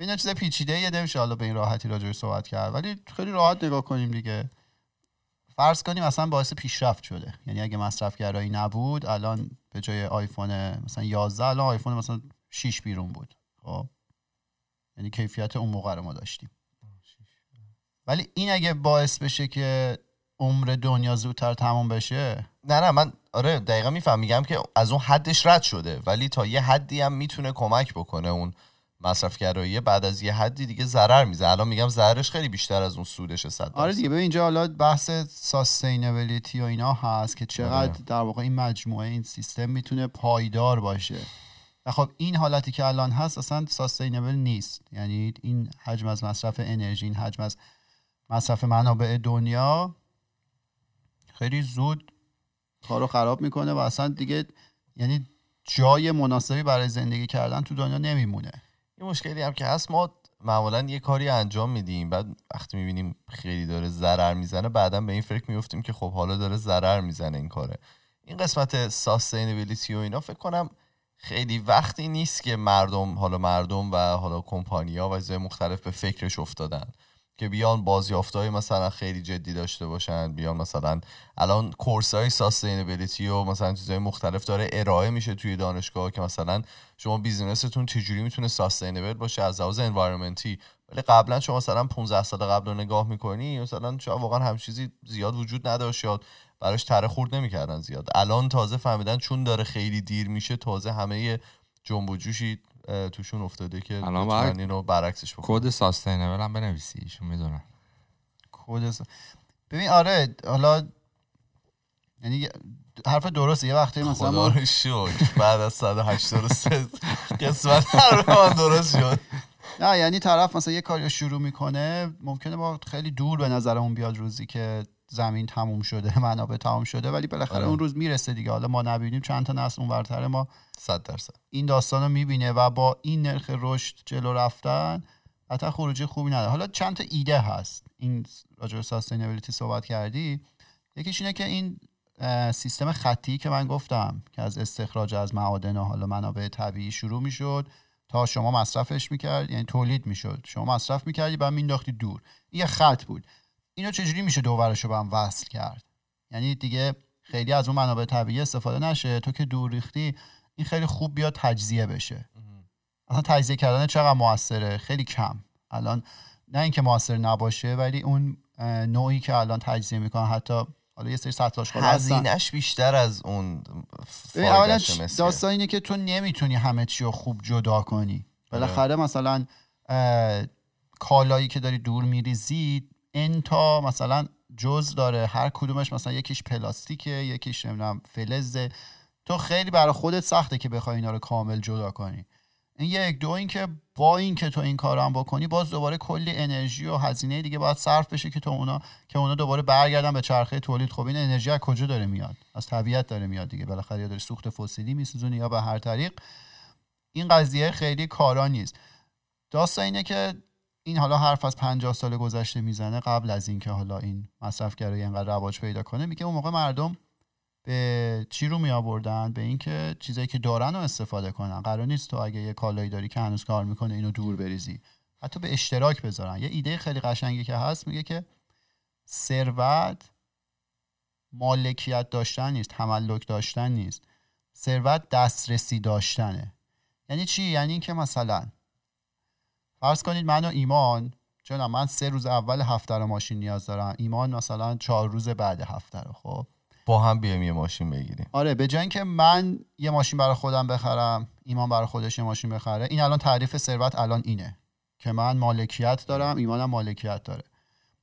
اینا چیزای پیچیده ایه، نمیشه حالا به این راحتی راجعش صحبت کرد، ولی خیلی راحت نگاه کنیم دیگه. فرض کنیم مثلا باعث پیشرفت شده، یعنی اگه مصرف‌گرایی نبود الان به جای آیفون مثلا 11 الان آیفون مثلا 6 بیرون بود، خب یعنی کیفیت اون موقع رو ما داشتیم. ولی این اگه باعث بشه که عمر دنیا زودتر تمام بشه، نه من آره دقیقا میفهم، میگم که از اون حدش رد شده ولی تا یه حدی هم میتونه کمک بکنه. اون مصرفگرایی بعد از یه حدی دیگه ضرر میزنه. الان میگم ضررش خیلی بیشتر از اون سودش 100%. آره دیگه. ببین اینجا حالا بحث ساستینبیلیتی و اینا هست که چقدر در واقع این مجموعه این سیستم میتونه پایدار باشه. خب این حالتی که الان هست اصلا ساستینبل نیست، یعنی این حجم از مصرف انرژی، این حجم از مصرف منابع دنیا خیلی زود کارو خراب میکنه و اصلا دیگه یعنی جای مناسبی برای زندگی کردن تو دنیا نمیمونه. یه مشکلی هم که هست، ما معمولا یه کاری انجام میدیم بعد وقتی میبینیم خیلی داره ضرر میزنه بعداً به این فکر میافتیم که خب حالا داره ضرر میزنه این کاره. این قسمت ساستینبیلیتی و اینا فکر کنم خیلی وقتی نیست که مردم و حالا کمپانی‌ها و از مختلف به فکرش افتادن که بیان بازیافت‌های مثلا خیلی جدی داشته باشن، بیان مثلا الان کورس‌های ساستینبیلیتی و مثلا چیزهای مختلف داره ارائه میشه توی دانشگاه که مثلا شما بیزینستون چجوری میتونه ساستینبل باشه از لحاظ انوایرمنتی. ولی قبلا شما مثلا 15 سال قبل رو نگاه می‌کنی مثلا شما واقعا هم چیزی زیاد وجود نداشت، براش تره خورد نمی‌کردن زیاد. الان تازه فهمیدن چون داره خیلی دیر میشه، تازه همه جنب و جوشی توشون افتاده که الان اینو برعکسش بکنه. کد ساستینبل هم بنویسی ایشون میدونن کد. ببین آره حالا یعنی حرف درسته. یه وقتی مثلا ما رو شوک بعد از 183 قسمت هر درست شد. نه یعنی طرف مثلا یه کاریو شروع میکنه، ممکنه ما خیلی دور به نظرمون بیاد روزی که زمین تموم شده، منابع تموم شده، ولی بالاخره اون روز میرسه دیگه. حالا ما نبینیم چند تا نسل اونورتر ما 100% این داستانو میبینه و با این نرخ رشد جلو رفتن حتی خروجی خوبی نداره. حالا چند تا ایده هست این راجع به ساستینبیلیتی صحبت کردی. یکیش اینه که این سیستم خطی که من گفتم که از استخراج از معادن و حالا منابع طبیعی شروع میشد تا شما مصرفش میکرد، یعنی تولید میشد، شما مصرف میکردی بعد مینداختی دور، یه خط بود. اینو چجوری میشه دورشو به هم وصل کرد؟ یعنی دیگه خیلی از اون منابع طبیعی استفاده نشه، تو که دور ریختی این خیلی خوب بیا تجزیه بشه. اصلا تجزیه کردن چقدر موثره؟ خیلی کم. الان نه اینکه موثر نباشه، ولی اون نوعی که الان تجزیه میکنن حتی حالا یه سری سطلاشکار هستن، هزینه‌اش بیشتر از اون فایدهش. مثلا داستان اینه که تو نمیتونی همه چی رو خوب جدا کنی. بالاخره مثلا کالایی که داری دور میریزی این تا مثلا جزء داره، هر کدومش مثلا یکیش پلاستیکه، یکیش نمیدونم فلزه. تو خیلی برای خودت سخته که بخوای اینا رو کامل جدا کنی. این یک. دو اینکه با اینکه تو این کارو هم بکنی باز دوباره کلی انرژی و هزینه دیگه باید صرف بشه که تو اونا که اونا دوباره برگردن به چرخه تولید. خب این انرژی از کجا داره میاد؟ از طبیعت داره میاد دیگه. بالاخره یا داری سوخت فسیلی میسوزونی یا به هر طریق. این قضیه خیلی کارا نیست. داستان اینه که این حالا حرف از 50 سال گذشته میزنه، قبل از اینکه حالا این مصرف‌گرایی اینقدر رواج پیدا کنه. میگه اون موقع مردم به چی رو می آوردن؟ به اینکه چیزایی که دارن رو استفاده کنن. قرار نیست تو اگه یه کالایی داری که هنوز کار میکنه اینو دور بریزی، حتی به اشتراک بذارن. یه ایده خیلی قشنگی که هست، میگه که ثروت مالکیت داشتن نیست، تملک داشتن نیست، ثروت دسترسی داشتنه. یعنی چی؟ یعنی اینکه مثلا فرض کنید من و ایمان، چون من 3 روز اول هفته رو ماشین نیاز دارم، ایمان مثلا 4 روز بعد هفته رو، خب با هم بیایم یه ماشین بگیریم. آره، به جای اینکه من یه ماشین برای خودم بخرم، ایمان برای خودش یه ماشین بخره. این الان تعریف ثروت الان اینه که من مالکیت دارم، ایمانم مالکیت داره.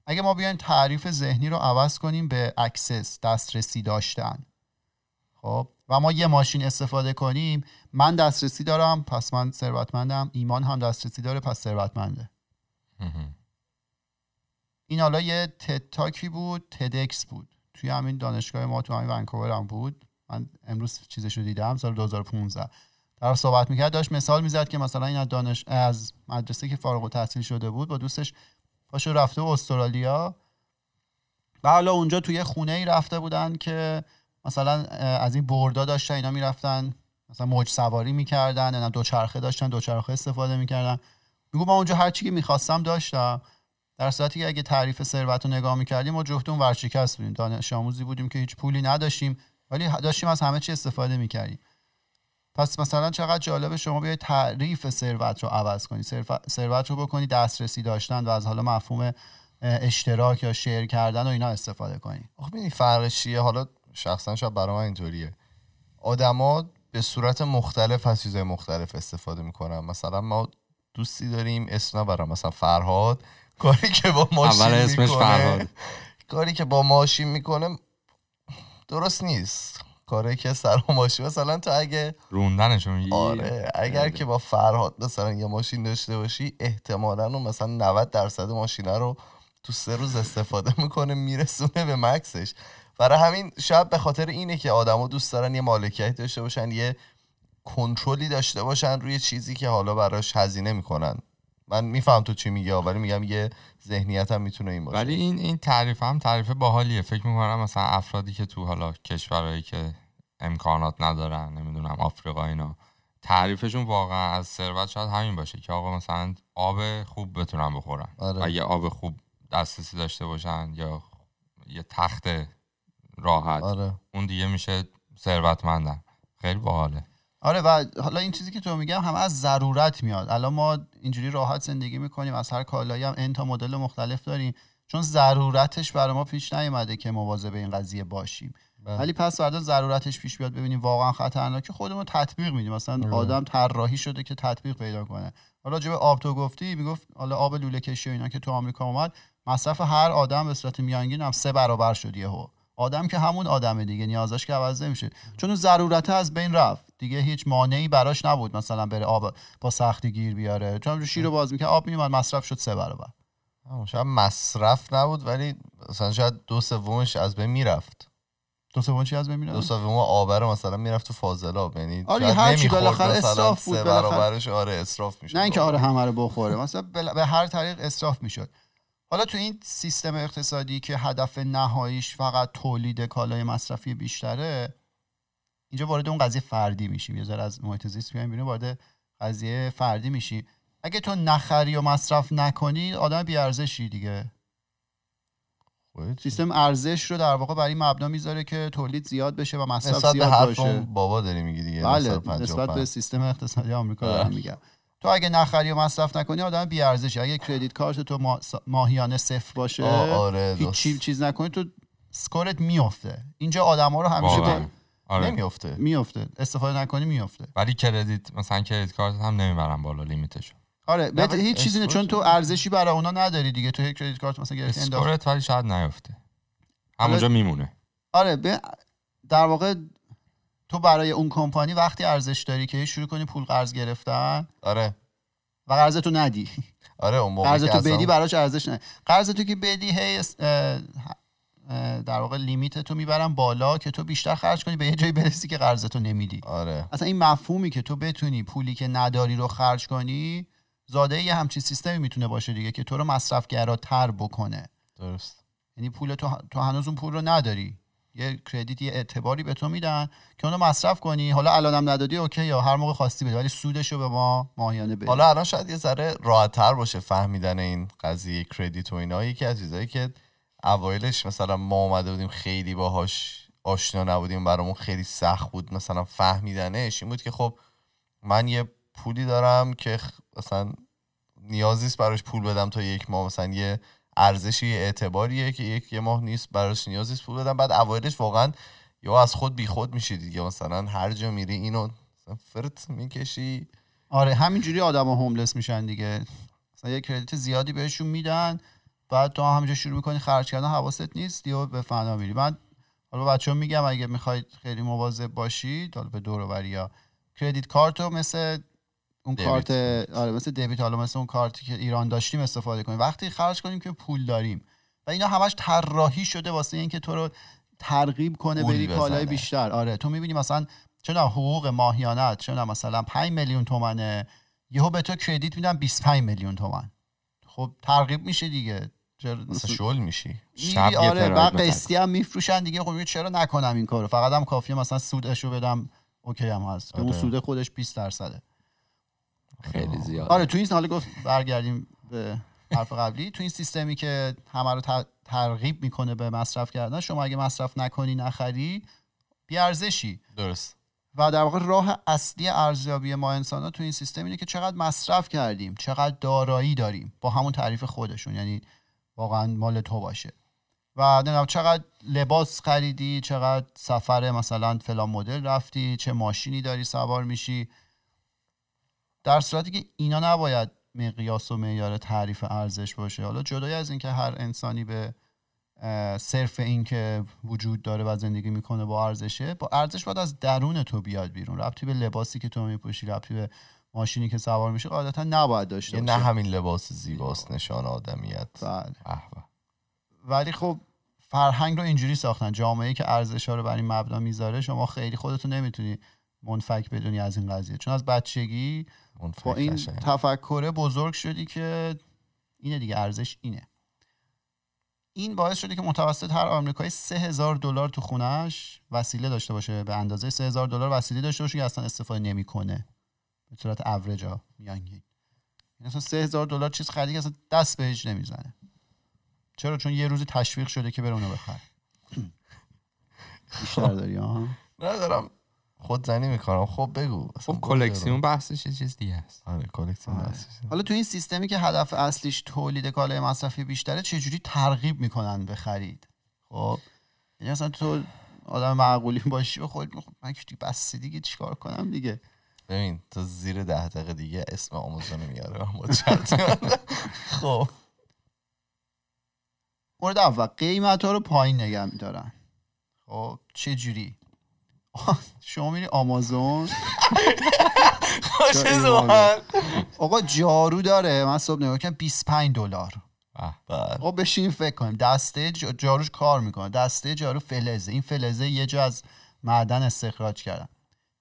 اگه ما بیایم تعریف ذهنی رو عوض کنیم به اکسس، دسترسی داشتن، خب و ما یه ماشین استفاده کنیم، من دسترسی دارم پس من ثروتمندم، ایمان هم دسترسی داره پس ثروتمنده. این حالا یه تدتاکی بود، تدکس بود توی همین دانشگاه ما، تو همین ونکوور هم بود. من امروز چیزش رو دیدم، سال 2015 طرف صحبت میکرد، داشت مثال میزد که مثلا این از مدرسه که فارغ التحصیل شده بود با دوستش پاشو رفته استرالیا، و حالا اونجا توی خونه ای رفته بودن که مثلا از این بردا داشتن اینا میرفتن مثلا موج سواری میکردن، اینا دوچرخه داشتن، دوچرخه استفاده میکردن. میگم من اونجا هر چی که میخواستم داشتم، در صورتی که اگه تعریف ثروت رو نگاه میکردیم ما جفتمون ورشکست بودیم، دانش آموزی بودیم که هیچ پولی نداشتیم ولی داشتیم از همه چی استفاده میکردیم. پس مثلا چقدر جالبه شما بیاید تعریف ثروت رو عوض کنی، ثروت رو بکنی دسترسی داشتن و از حالا مفهوم اشتراک یا شیر کردن و اینا استفاده کنی. خب ببینید فرقش چیه. حالا شخصا شاید برای من اینطوریه، آدما به صورت مختلف از چیزهای مختلف استفاده میکنن. مثلا ما دوستی داریم اسمش برام مثلا فرهاد، کاری که با ماشین میکنه، اول اسمش فرهاد، کاری که با ماشین میکنه درست نیست، کاری که سر ماشین مثلا تو اگه روندنشو میگی، آره اگر که با فرهاد مثلا یه ماشین داشته باشی احتمالاً اون مثلا 90% ماشینا رو تو 3 روز استفاده میکنه میرسونه به مکسش. برای همین شاید به خاطر اینه که آدما دوست دارن یه مالکیت داشته باشن، یه کنترلی داشته باشن روی چیزی که حالا براش هزینه میکنن. من میفهم تو چی میگی، ولی میگم یه ذهنیت هم میتونه این باشه. ولی این تعریف هم تعریف باحالیه. فکر میکنم مثلا افرادی که تو حالا کشورهایی که امکانات ندارن، نمیدونم آفریقا اینا، تعریفشون واقعا از ثروت شاید همین باشه که آقا مثلا آب خوب بتونن بخورن. آره. اگه آب خوب دسترسی داشته باشن یا یه تخت راحت. آره. اون دیگه میشه ثروتمندن. خیلی باحاله. آره، و حالا این چیزی که تو میگم هم از ضرورت میاد. الان ما اینجوری راحت زندگی میکنیم، از هر کالایی هم این تا مدل مختلف داریم، چون ضرورتش برای ما پیش نیومده که مواظب به این قضیه باشیم. ولی پس فردا ضرورتش پیش بیاد ببینیم واقعا خطرناکه، خودمون تطبیق میدیم. مثلا آدم طراحی شده که تطبیق پیدا کنه. حالا راجع به آب تو گفتی، میگفت حالا آب لوله کشی و اینا که تو آمریکا اومد، مصرف هر آدم به صورت میانگین هم 3 برابر شد یهو. آدم که همون آدمه دیگه، نیازش که عوض نمیشه، چون اون ضرورت از بین رفت دیگه. هیچ مانعی براش نبود مثلا بره آب با سختی گیر بیاره، چون رو شیر باز میکنه آب میومد، مصرف شد 3 برابر. شاید مصرف نبود ولی مثلا شاید 2/3 از بین میرفت. 2/3 چی از بین میرفت؟ 2/3 آب رو مثلا میرفت تو فاضلاب، یعنی آره هر چی بالاخره اسراف بود، 3 برابرش آره اسراف میشد، نه اینکه آره همه رو بخوره مثلا به هر طریق اسراف میشد. حالا تو این سیستم اقتصادی که هدف نهاییش فقط تولید کالای مصرفی بیشتره، اینجا وارد اون قضیه فردی میشیم. یه ذره از محیط زیست بیایم بیرون، وارد قضیه فردی میشی. اگه تو نخری و مصرف نکنی آدم بی‌ارزشی دیگه. سیستم ارزش رو در واقع برای مبنا میذاره که تولید زیاد بشه و مصرف زیاد باشه. بابا داری میگی دیگه. بله، نسبت به سیستم اقتصادی آمریکا دارم میگم. تو اگه نخری و مصرف نکنی آدم بی‌ارزشی. اگه کردیت کارت تو ماهیانه صفر باشه، آره هیچ چیز نکنی، تو اسکورت میفته. اینجا آدما رو همیشه آره میفته استفاده نکنی میفته. ولی کردیت مثلا کردیت کارت هم نمیبرن بالا لیمیتش. آره هیچ چیزی نه، چون تو ارزشی برای اونا نداری دیگه. تو یک کردیت کارت مثلا گرفتی انداخت اسکورت ولی شاید نیفته، همونجا میمونه. آره در واقع تو برای اون کمپانی وقتی ارزش داری که شروع کنی پول قرض گرفتن، آره، و قرض تو ندی، آره اون موقع قرض تو بدی براش ارزش نداره. قرض تو که بدی هی در واقع لیمیت تو میبرن بالا که تو بیشتر خرج کنی، به یه جایی برسی که قرض تو نمیدی. آره. اصلا این مفهومی که تو بتونی پولی که نداری رو خرج کنی زاده یه همچین سیستمی میتونه باشه دیگه که تو رو مصرف‌گراتر بکنه. درست. یعنی پول تو هنوز اون پول رو نداری. یه کردیت، یه اعتباری به تو میدن که اونو مصرف کنی. حالا الانم ندادی اوکی، یا هر موقع خواستی بده، ولی سودش رو به ما ماهیانه بده. حالا الان شاید یه ذره راحت‌تر باشه فهمیدن این قضیه کردیت و اینا. یکی از چیزایی که اوایلش مثلا ما اومده بودیم خیلی باهاش آشنا نبودیم، برامون خیلی سخت بود مثلا فهمیدنش، این بود که خب من یه پولی دارم که مثلا نیاز نیست براش پول بدم تا یک ماه، مثلا یه ارزشی اعتباریه که یک ماه نیست براش نیاز نیست پول بدم. بعد اوایلش واقعا یا از خود بی خود میشی دیگه، مثلا هر جا میری اینو فرت میکشی. آره همینجوری آدما هوملس میشن دیگه، مثلا یه کردیت زیادی بهشون میدن، بعد تو همونجا شروع میکنی خرج کردن، حواست نیست یا به فنا میری. من حالا بچه‌ها میگم اگه میخواید خیلی مواظب باشید حالا به دور و بریا، کردیت کارتو مثل اون کارت، آره مثل دبیت، حالا مثل اون کارتی که ایران داشتیم استفاده کنیم وقتی خرج کنیم که پول داریم. و اینا همش طراحی شده واسه اینکه تو رو ترغیب کنه بری کالای بیشتر. آره تو میبینی مثلا چون حقوق ماهیانه چون مثلا 5 میلیون تومنه، یهو به تو کردیت میدن 25 میلیون تومان. خب ترغیب میشه دیگه، مثلا شل میشی. آره بعد قسطی هم میفروشن دیگه. خب چرا نکنم این کارو؟ فقط هم کافیه مثلا سودشو بدم اوکی هم هست. اون سود خودش 20%. خیلی زیاد. آره تو این حالا گفت برگردیم به حرف قبلی، تو این سیستمی که همه رو ترغیب میکنه به مصرف کردن، شما اگه مصرف نکنی نخری بی ارزشی. درست. و در واقع راه اصلی ارزیابی ما انسان‌ها تو این سیستم اینه که چقدر مصرف کردیم، چقدر دارایی داریم، با همون تعریف خودشون، یعنی واقعا مال تو باشه. و نه چقدر لباس خریدی، چقدر سفر مثلا فلان مدل رفتی، چه ماشینی داری سوار میشی، در صورتی که اینا نباید مقیاس و معیار تعریف ارزش باشه. حالا جدای از این که هر انسانی به صرف این که وجود داره و زندگی میکنه با ارزشه، با ارزش باید از درون تو بیاد بیرون. ربطی به لباسی که تو میپوشی، ربطی به ماشینی که سوار میشی قاعدتا نباید داشته باشه. نه همین لباس زیباست نشان آدمیت. بله. ولی خب فرهنگ رو اینجوری ساختن، جامعه‌ای که ارزش‌ها رو بر این مبنا میذاره شما خیلی خودتون نمیتونی منفک بدونی از این قضیه، چون از بچگی با این تفکر بزرگ شدی که اینه دیگه، ارزش اینه. این باعث شده که متوسط هر آمریکایی $3,000 تو خونه‌اش وسیله داشته باشه، به اندازه $3,000 وسیله داشته باشه که اصلا استفاده نمی‌کنه. به صورت اوریجا میانگین. این اصلا $3,000 چیز خریدی که اصلا دست بهش نمیزنه. چرا؟ چون یه روزی تشویق شده که بره اونو بخره. بیشتر داری ها؟ ندارم. خودزنی میکنم. خب بگو. خب کلکسیون بحثش یه چیز دیگه است. آره کلکسیون بحثش. حالا تو این سیستمی که هدف اصلیش تولید کالای مصرفی بیشتره، چه جوری ترغیب میکنن به خرید؟ خب یعنی مثلا تو آدم معقولی باشی و خودت من که بس دیگه چیکار کنم دیگه؟ ببین تا زیر 10 دقیقه دیگه اسم آمازون میاره. خب مورد اول قیمتا رو پایین نگه می‌دارن. خب چه جوری؟ شما میری آمازون خوشی زمان آقا جارو داره، من صبح نگاه کنم $25. آقا بشین فکر کنیم، دسته جاروش کار میکنه، دسته جارو فلزه، این فلزه یه جا از معدن استخراج کردن،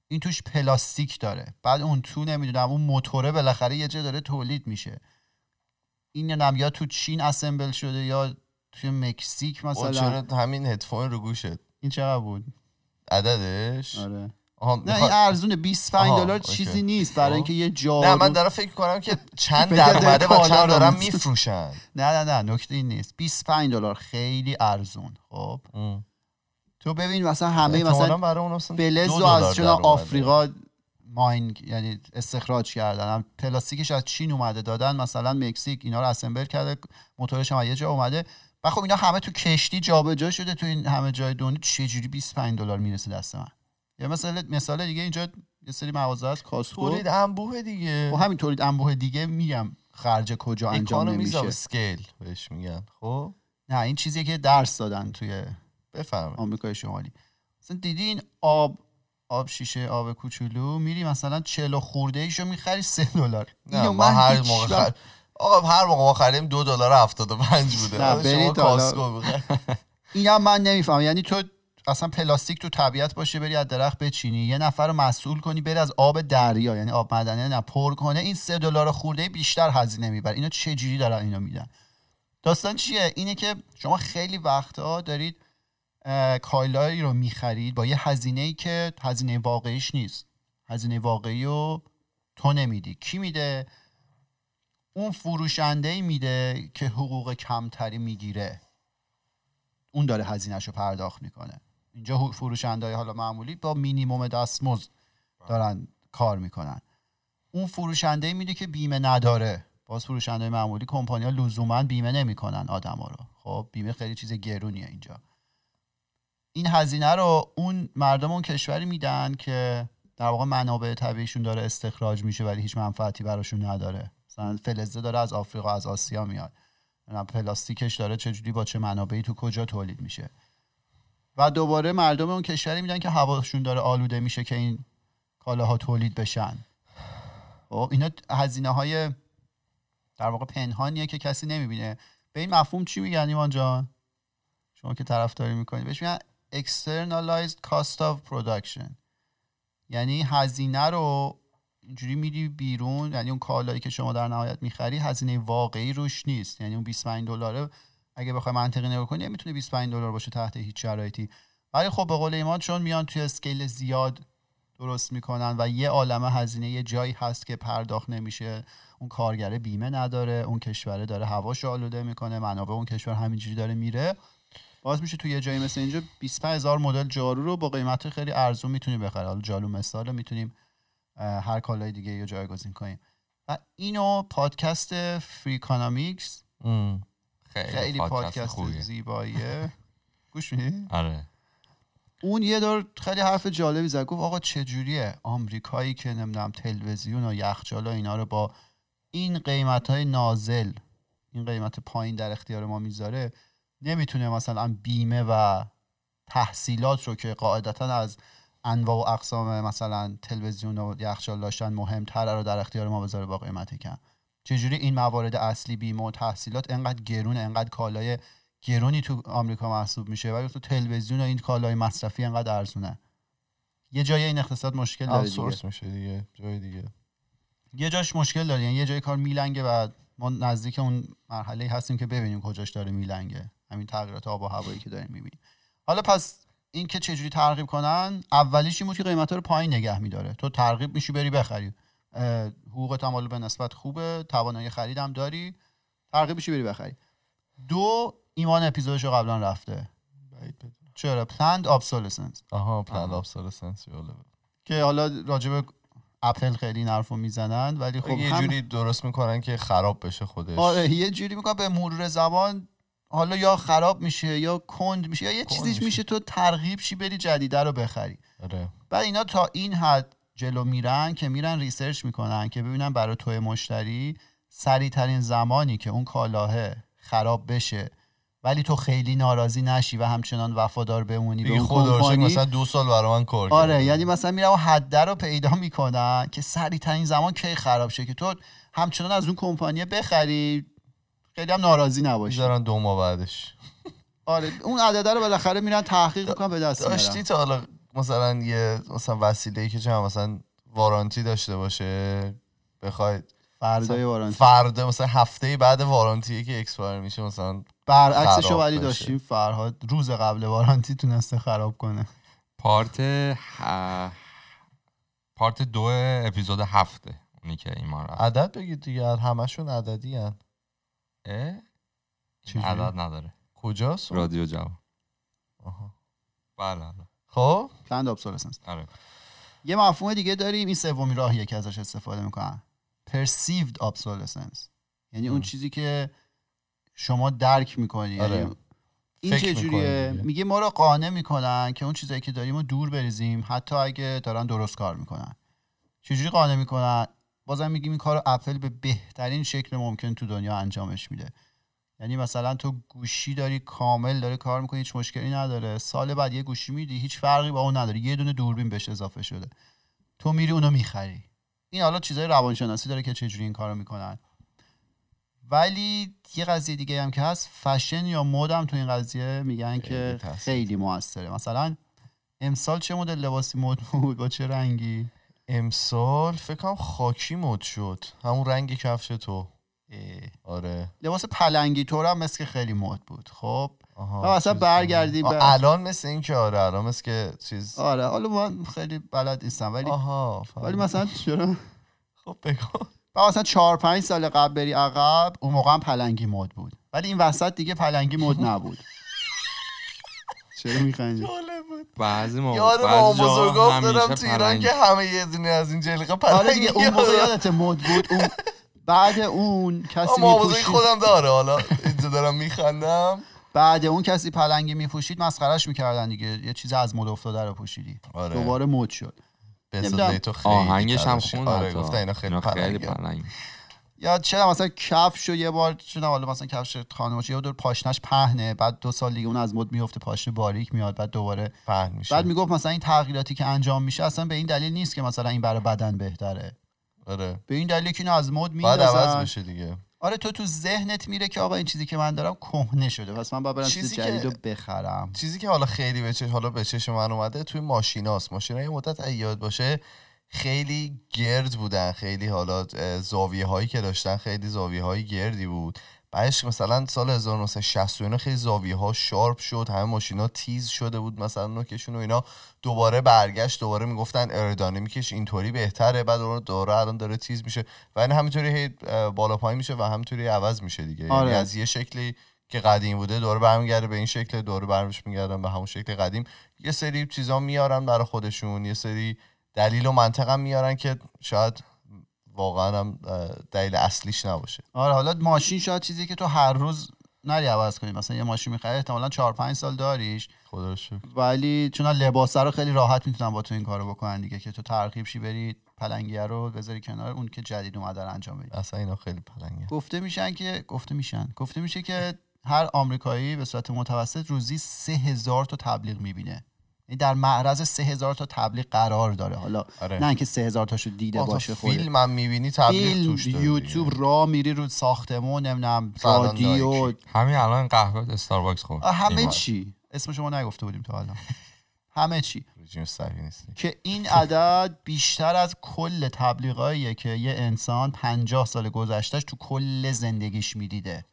این توش پلاستیک داره، بعد اون تو نمیدونم اون موتوره بالاخره یه جا داره تولید میشه، این نمیدونم یا تو چین اسمبل شده یا توی مکزیک مثلا. چرا همین هدفون رو گوشت این چقدر بود عددش؟ آره. نه این ارزونه، $25 چیزی نیست برای اینکه یه جارو. نه من دارم فکر کنم که چند درآمده و چند دارم میفروشن. نه نکته این نیست. $25 خیلی ارزون. خب تو ببین مثلا همه مثلا فلزو از چون آفریقا ماین یعنی استخراج کردن، پلاستیکش از چین اومده دادن مثلا مکزیک، اینا رو اسمبل کرده، موتورش هم یه جا اومده. و خب اینا همه تو کشتی جابجا شده تو این همه جای دنیا. چه جوری $25 میرسه دست من؟ یا مثلا دیگه اینجا یه سری مغازه است کاسکو، تولید انبوه دیگه، و همین تولید انبوه دیگه میگم خرج کجا انجام نمیشه، اسکیل بهش میگن. خب نه این چیزیه که درس دادن توی بفرمایید آمریکای شمالی. مثلا دیدین آب شیشه آب کوچولو میری مثلا 40 خورده ایشو میخری $3. نه ما هر موقع آقا هر موقع ما خریدیم $2.75 بوده. نه برید کاسکو بخرید. اینا من نمیفهمم، یعنی تو اصلا پلاستیک تو طبیعت باشه، بری از درخت بچینی، یه نفر رو مسئول کنی بری از آب دریا یعنی آب معدنی نه پر کنه، این $3 خورده بیشتر هزینه میبره. اینا چه جوری دارن اینو میدن؟ داستان چیه؟ اینه که شما خیلی وقت‌ها دارید کالایی رو میخرید با یه هزینه‌ای که هزینه واقعیش نیست. هزینه واقعی رو تو نمیدی. کی میده؟ اون فروشنده‌ای میده که حقوق کمتری میگیره. اون داره هزینه‌شو پرداخت میکنه. اینجا فروشنده‌های حالا معمولی با مینیمم دستمزد دارن کار میکنن. اون فروشنده‌ای میده که بیمه نداره. باز فروشنده‌های معمولی کمپانی‌ها لزوماً بیمه نمی‌کنن آدما رو. خب بیمه خیلی چیز گرونیه اینجا. این هزینه رو اون مردم اون کشوری میدن که در واقع منابع طبیعیشون داره استخراج میشه ولی هیچ منفعتی براشون نداره. مثلا فلزه داره از آفریقا از آسیا میاد. پلاستیکش داره چجوری با چه منابعی تو کجا تولید میشه. و دوباره مردم اون کشوری میدن که هواشون داره آلوده میشه که این کالاها تولید بشن. خب اینا هزینه‌های در واقع پنهانیه که کسی نمیبینه. به این مفهوم چی میگن ایمان جان؟ شما که طرفداری میکنید بهش میگن externalized cost of production. یعنی هزینه رو اینجوری میدی بیرون، یعنی اون کالایی که شما در نهایت میخری هزینه واقعی روش نیست. یعنی اون $25 اگه بخوای منطقی نگاه کنی میتونه $25 باشه تحت هیچ شرایطی. ولی خب به قول ایمان چون میان توی اسکیل زیاد درست میکنن و یه عالمه هزینه یه جایی هست که پرداخت نمیشه، اون کارگره بیمه نداره، اون کشور داره هواشو آلوده میکنه، منابع اون کشور همینجوری داره میره، باز میشه توی یه جایی مثل اینجا 25000 مدل جارو رو با قیمت خیلی ارزون میتونی بخری. حالا جارو مثال میتونیم هر کالای دیگه یا جایگزین کنیم. و اینو پادکست فری اکونومیکس خیلی پادکست زیباییه. گوش میدی؟ آره. اون یه دور خیلی حرف جالبی زد، گفت آقا چه جوریه آمریکایی که نمیدونم تلویزیون و یخچال و اینا رو با این قیمت‌های نازل، این قیمت پایین در اختیار ما میذاره، نمیتونه مثلا بیمه و تحصیلات رو که قاعدتا از انواع و اقسام مثلا تلویزیون و یخچال داشتن مهم‌تره رو در اختیار ما بذاره با قیمت کم؟ چجوری این موارد اصلی بیمه و تحصیلات انقدر گرونه، انقدر کالای گرونی تو آمریکا محسوب میشه ولی تو تلویزیون و این کالای مصرفی انقدر ارزونه؟ یه جای این اقتصاد مشکل داره، آوتسورس میشه دیگه، جای دیگه یه جاش مشکل داره، یعنی یه جای کار میلنگه و ما نزدیک اون مرحله هستیم که ببینیم کجاش داره میلنگه، همین تغییرات آب و هوایی که داریم میبینیم. حالا پس این که چجوری ترغیب کنن، اولیش این بود که قیمتا رو پایین نگه میداره، تو ترغیب میشی بری بخری، حقوقت هم به نسبت خوبه، توانایی خریدم داری، ترغیب میشی بری بخری. دو، ایمان اپیزودشو قبلا رفته، چرا پلند ابسولسنس. آها پلند ابسولسنس که حالا راجب اپل خیلی نرفو میزنن ولی خب یه جوری درست میکنن که خراب بشه خودش. آره یه جوری میکنن به مرور زمان حالا یا خراب میشه یا کند میشه یا یه چیزیش میشه تو ترغیب شی بری جدیده رو بخری. آره. بعد اینا تا این حد جلو میرن که میرن ریسرچ میکنن که ببینن برای تو مشتری سریع ترین زمانی که اون کالاه خراب بشه ولی تو خیلی ناراضی نشی و همچنان وفادار بمونی به اون کمپانی، مثلا 2 سال برای من کار کرد. آره یعنی مثلا میرن اون حد رو پیدا میکنن که سریع ترین زمان کی خراب شه که تو همچنان از اون کمپانی بخری، خیلی هم ناراضی نباشی. میذارن 2 ماه بعدش. آره اون عدد رو بالاخره میرن تحقیق میکنن به دست میارن. داشتی تا حالا مثلا یه مثلا وسیله‌ای که چه مثلا وارانتی داشته باشه، بخواید فردای وارانتی، فردا مثلا هفته بعد وارانتی که اکسپایر میشه، مثلا برعکسشو ولی داشتیم فرهاد روز قبل وارانتی تونسته خراب کنه. پارت 2 اپیزود 7 اونی که ایمان رفت. عدد بگید دیگه، همشون عددی ان. عدد نداره. کجاست؟ رادیو جواب. آها. بله. خب پلند ابسولسنس. آره. یه مفهوم دیگه داریم، این سومین راهیه که ازش استفاده میکنن، پرسیوید ابسولسنس، یعنی اون چیزی که شما درک میکنی. آره. این چه جوریه؟ میگه ما رو قانع میکنن که اون چیزایی که داریم رو دور بریزیم حتی اگه دارن درست کار میکنن. چجوری قانع میکنن؟ بازم میگیم این کارو اپل به بهترین شکل ممکن تو دنیا انجامش میده. یعنی مثلا تو گوشی داری کامل داره کار میکنه، هیچ مشکلی نداره، سال بعد یه گوشی میدی هیچ فرقی با اون نداره، یه دونه دوربین بهش اضافه شده، تو میری اونو میخری. این حالا چیزای روانشناسی داره که چجوری این کارو میکنن. ولی یه قضیه دیگه هم که هست، فشن یا مد هم تو این قضیه میگن که خیلی موثره. مثلا امسال چه مدل لباسی مد بود؟ با چه رنگی؟ امسال فکر کنم خاکی مد شد، همون رنگ کفش تو. آره لباس پلنگی تو هم مثل که خیلی مد بود. خب ما مثلا برگردیم به الان مثل این که آره الان مثل که چیز آره حالا من خیلی بلد نیستم ولی ولی مثلا چرا خب بگو مثلا 4-5 سال قبل بری عقب، اون موقع هم پلنگی مد بود ولی این وسط دیگه پلنگی مد نبود. چرا میخندی؟ بعضی ما بزرگا افتادم تو ایران که همه یه دونه از این جلیقه پلنگی. اون موقع یادت مد بود اون بعد اون کسی میپوشید. خودم داره حالا اینجا دارم میخندم. بعد اون کسی پلنگی میپوشید مسخرهش میکردن دیگه، یه چیز از مد افتاده رو پوشیدی. آره. دوباره مد شد. بسازه تو خیلی آهنگش هم خوند. آره گفتن اینا خیلی پلنگی. یا چرا مثلا کفش رو یه بار چون حالا مثلا کفش خانمش یه دور پاشنش پهنه، بعد 2 سال دیگه اون از مد میفته پاشنه باریک میاد، بعد دوباره پهن میشه. بعد میگفت مثلا این تغییراتی که انجام میشه اصلا به این دلیل نیست که مثلا این برای بدن بهتره. آره. به این دلیل که اینو از مد میندازن. بعد عوض میشه دیگه. آره تو ذهنت میره که آقا این چیزی که من دارم کهنه شده، پس من باید برم چیز جدیدو بخرم. چیزی که حالا خیلی به چشم من اومده توی ماشیناست. ماشینا یه مدت ایاد باشه خیلی گرد بودن، خیلی حالا زاویه هایی که داشتن خیلی زاویه های گردی بود. بعدش مثلا سال 1960 خیلی زاویه ها شارپ شد، همه ماشینا تیز شده بود مثلا نوکشون و اینا. دوباره برگشت، دوباره میگفتن ایرودینامیکش اینطوری بهتره، بعد اون دوره الان داره تیز میشه و این همینطوری بالا پایین میشه و همینطوری عوض میشه دیگه. آره. یعنی از یه شکلی که قدیم بوده دوباره برمیگرده به این شکل، دوباره برمیگردن به همون شکل قدیم. یه سری چیزا میارن برای خودشون، یه سری دلیل و منطق هم میارن که شاید واقعا هم دلیل اصلیش نباشه. آره حالا ماشین شاید چیزی که تو هر روز نری عوض کنی، مثلا یه ماشین می‌خری احتمالاً 4-5 سال داریش خدا رو شکر، ولی چون لباسا رو خیلی راحت میتونن با تو این کارو بکنن دیگه که تو ترغیب شی بری پلنگی‌ها رو بذاری کنار، اون که جدید اومده رو انجام بدی. اصلا اینا خیلی پلنگیه. گفته میشه که هر آمریکایی به صورت متوسط روزی 3000 تا تبلیغ می‌بینه. این در معرض 3000 تا تبلیغ قرار داره. حالا آره. نه اینکه 3000 تاشو دیده باشه خودت. فیلم هم می‌بینی تبلیغ توش داره. یوتیوب را میری رو ساختمون نمیدونم رادیو. همین الان قهوه استارباکس خورد. همه چی. اسم شما نگفته بودیم تا حالا. همه چی. که این عدد بیشتر از کل تبلیغاییه که یه انسان 50 سال گذشتهش تو کل زندگیش میدیده.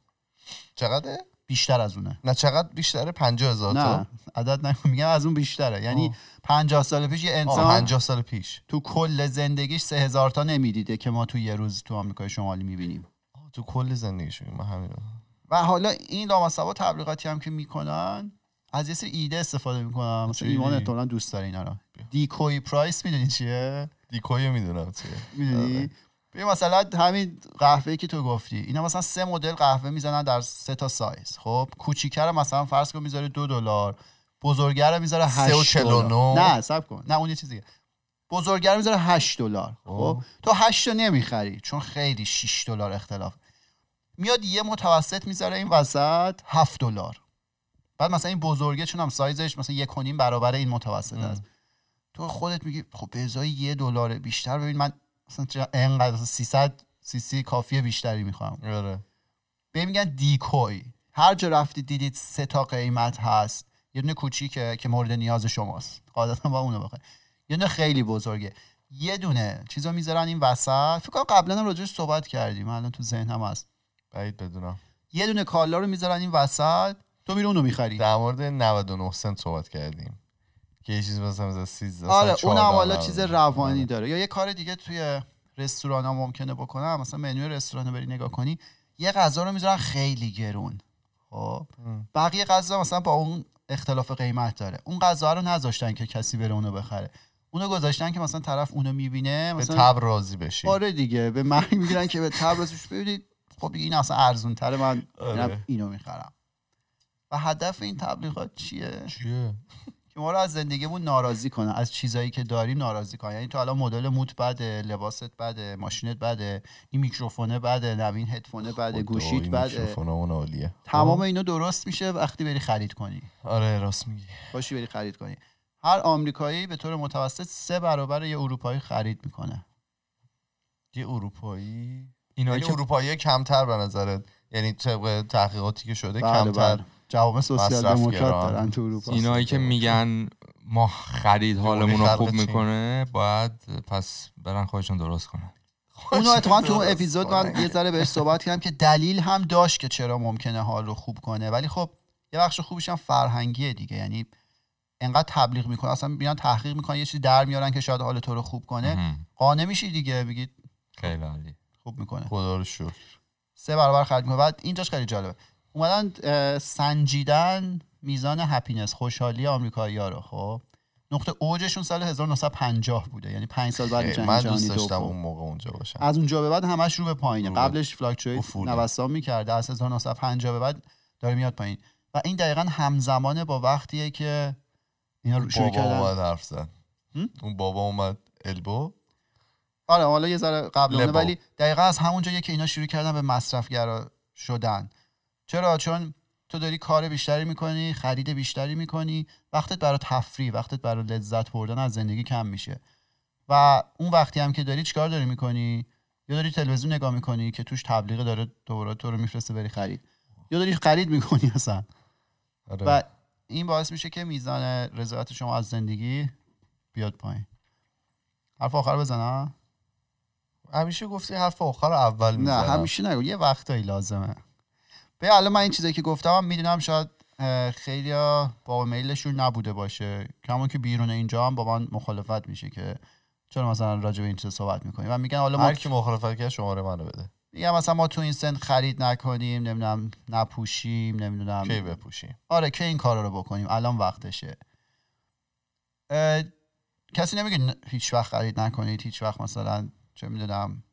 چقدره؟ بیشتر از اونه. نه چقدر بیشتره؟ 50,000 تا. نه عدد نگم، میگم از اون بیشتره. یعنی 50 سال پیش یه انسان 50 سال پیش تو کل زندگیش 3000 تا نمیدیده که ما تو یه روز تو آمریکای شمالی میبینیم. تو کل زندگیش ما همین. و حالا این لامصبا تبلیغاتی هم که میکنن از یه سری ایده استفاده میکنن. مثلا ایمان احتمالاً دوست داره اینا رو. دیکوی پرایس میدونی چیه؟ دیکوی میدونم چیه. میدونی؟ ببین مثلا همین قهوه‌ای که تو گفتی اینا مثلا 3 مدل قهوه میزنن در 3 تا سایز. خب کوچیک‌تر مثلا فرض کن میذاره $2، بزرگ‌تر میذاره $8.49. نه صبر کن، نه اون یه چیز دیگه. بزرگ‌تر میذاره $8. خب تو 8 رو نمیخری چون خیلی $6 اختلاف میاد. یه متوسط میذاره این وسط $7. بعد مثلا این بزرگه چون هم سایزش مثلا 1.5 برابر این متوسط است، تو خودت میگی خب به ازای $1 بیشتر ببین من مثلا اینقدر 300 cc کافیه بیشتری میخوام. آره. بهم میگن دیکوی. هر جا رفتید دیدید 3 تا قیمت هست، یه دونه کوچیکه که مورد نیاز شماست قاعدتا با اونو بخرید، یه دونه خیلی بزرگه، یه دونه چیزا میذارن این وسط. فکر کنم قبلا راجعش صحبت کردیم، الان تو ذهنم هست بعید بدونم. یه دونه کالا رو میذارن این وسط، تو میری اونو میخری. در مورد 99 سنت صحبت کردیم که یه چیز مثلا 13. آره اون حالا چیز روانی داره. یا یه کار دیگه توی رستوران ها ممکنه بکنن، مثلا منوی رستوران رو بری نگاه کنی یه غذا رو میذارن خیلی گرون، خب بقیه غذا مثلا با اون اختلاف قیمت داره. اون غذا رو نذاشتن که کسی بره اونو بخره، اونو گذاشتن که مثلا طرف اونو میبینه مثلا به تب راضی بشی. آره دیگه به مرگ میگیرن که به تب راضی بشی. ببینید خب این اصلا ارزون تره، من اینو میخرم. و هدف این تبلیغات چیه؟ که ما رو از زندگیمون ناراضی کنه، از چیزایی که داریم ناراضی کنه. یعنی تو الان مدل موت بده، لباست بده، ماشینت بده، این میکروفونه بده، نوین هدفونه بده، گوشیت بده. میکروفونمون عالیه. تمام اینا درست میشه وقتی بری خرید کنی. آره راست میگی. باشی بری خرید کنی. هر آمریکایی به طور متوسط 3 برابر یه اروپایی خرید میکنه. یه اروپایی اینایی که اروپایی کمتر به نظرت، یعنی طبق تحقیقاتی که شده کمتر جوامع سوسیال دموکرات دارن تو اروپا. اینایی که میگن ما خرید حالمون رو خوب میکنه باید پس برن خودشون درست کنن. اونو اتفاقا تو اون اپیزود من یه ذره بهش صحبت کردم که دلیل هم داشت که چرا ممکنه حال رو خوب کنه، ولی خب یه بخش خوبش هم فرهنگیه دیگه، یعنی انقدر تبلیغ میکنه اصلا میان تحقیق میکنن یه چیزی در میارن که شاید حال تو رو خوب کنه، قانع میشی دیگه، میگی خیلی عالی خوب میکنه خدا رو شکر، سه برابر خرج میکنه. بعد اینجاش خیلی جالبه، اومدن سنجیدن میزان هپینس، خوشحالی آمریکایی‌ها رو. خب نقطه اوجشون سال 1950 بوده، یعنی 5 سال بعد جنگ جهانی دوم. من دوست داشتم اون موقع اونجا باشم. از اونجا به بعد همش رو به پایینه، قبلش فلاکچویت نوسان می‌کرده، از 1950 به بعد داره میاد پایین و این دقیقاً همزمان با وقتیه که اینا شروع کردن بابا اومد حرف زد. اون بابا اومد البو. آره حالا یه ذره قبل اون، ولی دقیقاً از همونجاییه که اینا شروع کردن به مصرف‌گرا شدن. چرا؟ چون تو داری کار بیشتری میکنی، خرید بیشتری میکنی، وقتت برای تفریح، وقتت برای لذت بردن از زندگی کم میشه و اون وقتی هم که داری چیکار داری میکنی؟ یا داری تلویزیون نگاه میکنی که توش تبلیغ داره دوباره تو رو میفرسته بری خرید، یا داری خرید میکنی اصلا. آره. و این باعث میشه که میزان رضایت شما از زندگی بیاد پایین. حرف آخر بزنم؟ همیشه گفتی حرف آخر رو اول میزنم. نه همیشه نگو، یه وقتایی لازمه. به الان من این چیزایی که گفتم میدونم شاید خیلی با میلشون نبوده باشه، کما که بیرون اینجا هم با من مخالفت میشه که چون مثلا راجع به این چیزا صحبت میکنیم و میگن حالا هر کی مخالفت کنه شماره منو بده، میگن مثلا ما تو این سن خرید نکنیم، نمیدونم نپوشیم، نمیدونم کی بپوشیم. آره که این کارا رو بکنیم الان وقتشه. کسی نمیگه هیچ وقت خرید نکنید، هیچ وقت مثلا چه میدونم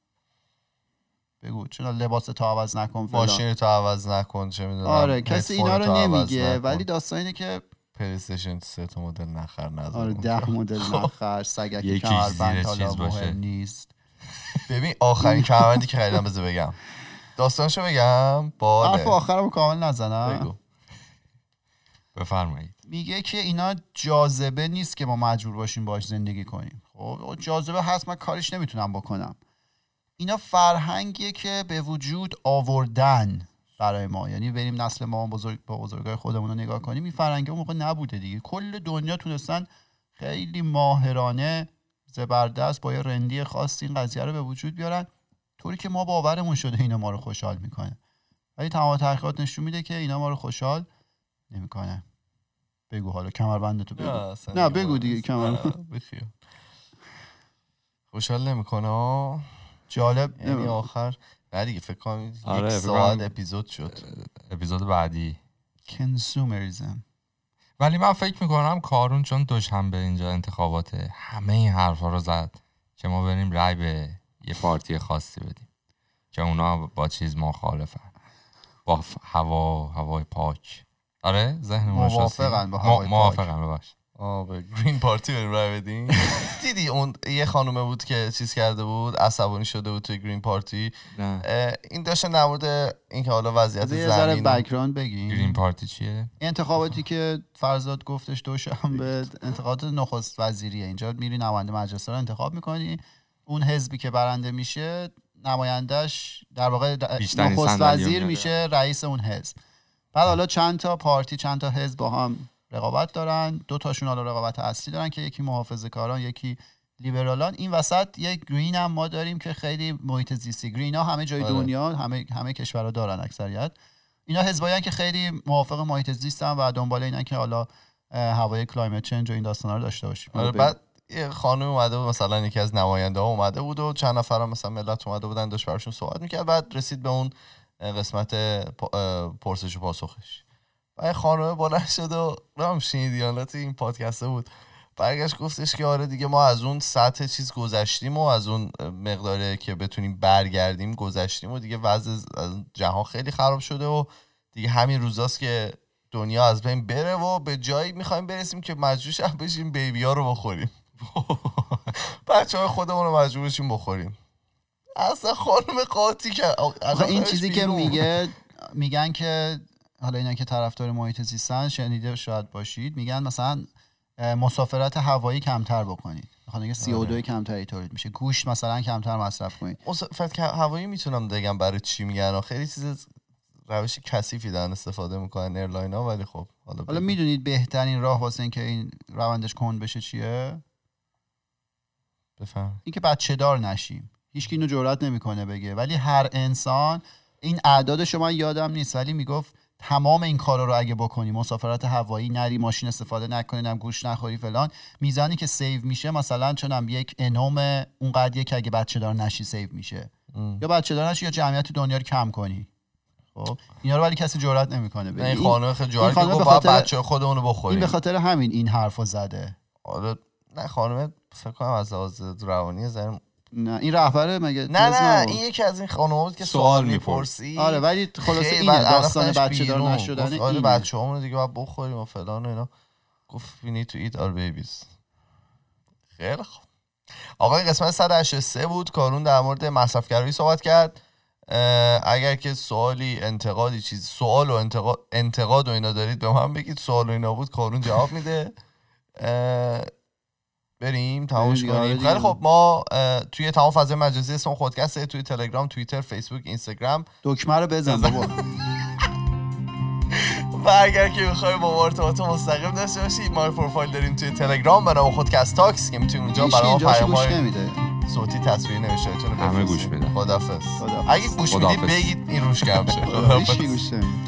بگو چرا لباس تو عوض نکن، ماشین تو عوض نکن، چه میدونم. آره کسی اینا رو نمیگه، ولی داستان اینه که پلی استیشن 3 تا مدل نخر نذار. آره 10 مدل نخر، سگکی کمربند حالا مهم نیست. ببین آخرین کمربندی که خریدم بذار بگم داستانشو بگم، باله حرف آخرمو کامل نزنم. بگو بفرمایید. میگه که اینا جاذبه نیست که ما مجبور باشیم باهاش زندگی کنیم. خب جاذبه هست، من کارش نمیتونم بکنم. اینا فرهنگیه که به وجود آوردن برای ما، یعنی بریم نسل ما بزرگ با بزرگای خودمون رو نگاه کنیم، این فرهنگ اون موقع نبوده دیگه. کل دنیا تونستن خیلی ماهرانه زبردست با یه رندی خاص این قضیه رو به وجود بیارن طوری که ما باورمون شده اینا ما رو خوشحال میکنه، ولی تمام تحقیقات نشون میده که اینا ما رو خوشحال نمیکنه. بگو حالا کمربندتو بگو. نه بگو دیگه کمربند بخیر خوشحال نمیکنه. جالب یعنی آخر نه دیگه فکر کنم یک ساعت اپیزود شد. اپیزود بعدی کنسومریزم. ولی من فکر میکنم کارون چون دوشنبه اینجا انتخاباته همه این حرفا رو زد که ما بریم رای به یه پارتی خاصی بدیم که اونا با چیز مخالفن، با هوای پاک. آره ذهن ما موافقن با هوای پاک، موافقن باش. به گرین پارتی بریم رای بدیم. دیدی اون یه خانومه بود که چیز کرده بود، عصبانی شده بود توی گرین پارتی. این داشته در مورد اینکه حالا وضعیت زمین یه ذره بک‌گراند بگیم گرین پارتی چیه. انتخاباتی که فرزاد گفتش دوشنبه، انتخابات نخست وزیریه. اینجا میری نماینده مجلس رو انتخاب میکنی، اون حزبی که برنده میشه نمایندهش در واقع نخست وزیر میشه، رئیس اون حزب. بعد حالا چند تا پارتی چند تا حزب با هم رقابت دارن، دو تاشون حالا رقابت اصلی دارن که یکی محافظه‌کاران یکی لیبرالان. این وسط یک گرین هم ما داریم که خیلی محیط زیستی، گرین ها همه جای دنیا همه کشورها دارن اکثریت. اینا حزبایان که خیلی موافق محیط زیستن و دنبال اینن که حالا هوای کلایمت چنج و این داستانا رو داشته باشیم. بعد یه خانم اومده بود، مثلا یکی از نماینده ها اومده بود و چند نفر مثلا ملت اومده بودن داشت براشون صحبت میکرد. بعد رسید به اون قسمت پرسش و پاسخش، یه خانومه بلند شد و رام شنیدیانات این پادکسته بود، برگشت گفتش که آره دیگه ما از اون سطح چیز گذشتیم و از اون مقداره که بتونیم برگردیم گذشتیم و دیگه وضع جهان خیلی خراب شده و دیگه همین روزاست که دنیا از بین بره و به جایی میخوایم برسیم که مجبور شیم بشیم بیبی ها رو بخوریم. بچه های خودمون رو مجبور بشیم بخوریم. اصلا خانوم قاطی کرد. این چیزی که میگن که حالا اینا که طرفدار محیط زیستن شنیده شاید باشید، میگن مثلا مسافرت هوایی کمتر بکنید. میخوام بگم CO2 کمتری تولید میشه، گوشت مثلا کمتر مصرف کنید. فقط هوایی میتونم بگم برای چی میگن، خیلی چیز روش کثیفی دارن استفاده میکنن ایرلاینا، ولی خب حالا میدونید بهترین راه واسه اینکه این روندش کند بشه چیه؟ بفهم. اینکه بچه دار نشیم. هیچکی اینو جرئت نمیکنه بگه، ولی هر انسان این اعداد شما یادم نیست ولی میگفت تمام این کارا رو اگه بکنی، مسافرت هوایی نری، ماشین استفاده نکنی، نم گوشت نخوری فلان، میزانی که سیو میشه مثلا چونم یک انوم اونقدر یک اگه بچه دار نشی سیو میشه یا بچه دار نشی یا جمعیت دنیا رو کم کنی. خب اینا رو ولی کسی جرئت نمیکنه بگه. این خانم خیلی جرئت میگه بابا بچه خودمون رو بخوریم. این به خاطر همین این حرفو زده. آره نه خانم فکر کنم از لحاظ روانی زنم نه این رهبره مگه نه این یکی از این خانم‌ها بود که سوال می‌پرسی. آره ولی خلاصه اینه داستان بچه دار نشدنه. آره بچه‌هامون رو دیگه باید بخوریم و فلان و اینا. گفت we need to eat our babies. خیلی خوب. آقا این قسمت 183 بود. کارون در مورد مصرف‌گرایی صحبت کرد. اگر که سوالی انتقادی چیز سوال و انتقاد و اینا دارید به من بگید، سوال و اینا بود کارون جواب میده. بریم تماش کنیم. خیلی خب ما توی تمام فضای مجازی اسم خودکسته، توی تلگرام، توییتر، فیسبوک، اینستاگرام. دکمه رو بزن بابا. و اگر که می‌خواید با ما ارتباط مستقیم داشته باشید، ما پروفایل داریم توی تلگرام به نام خودکست تاکس که می‌تونید اونجا برام پیام‌های صوتی، تصویری، نوشته‌تون رو همه گوش بدید. خدافظ. اگه گوش میدید بگید این روش کم شه. خدافظ.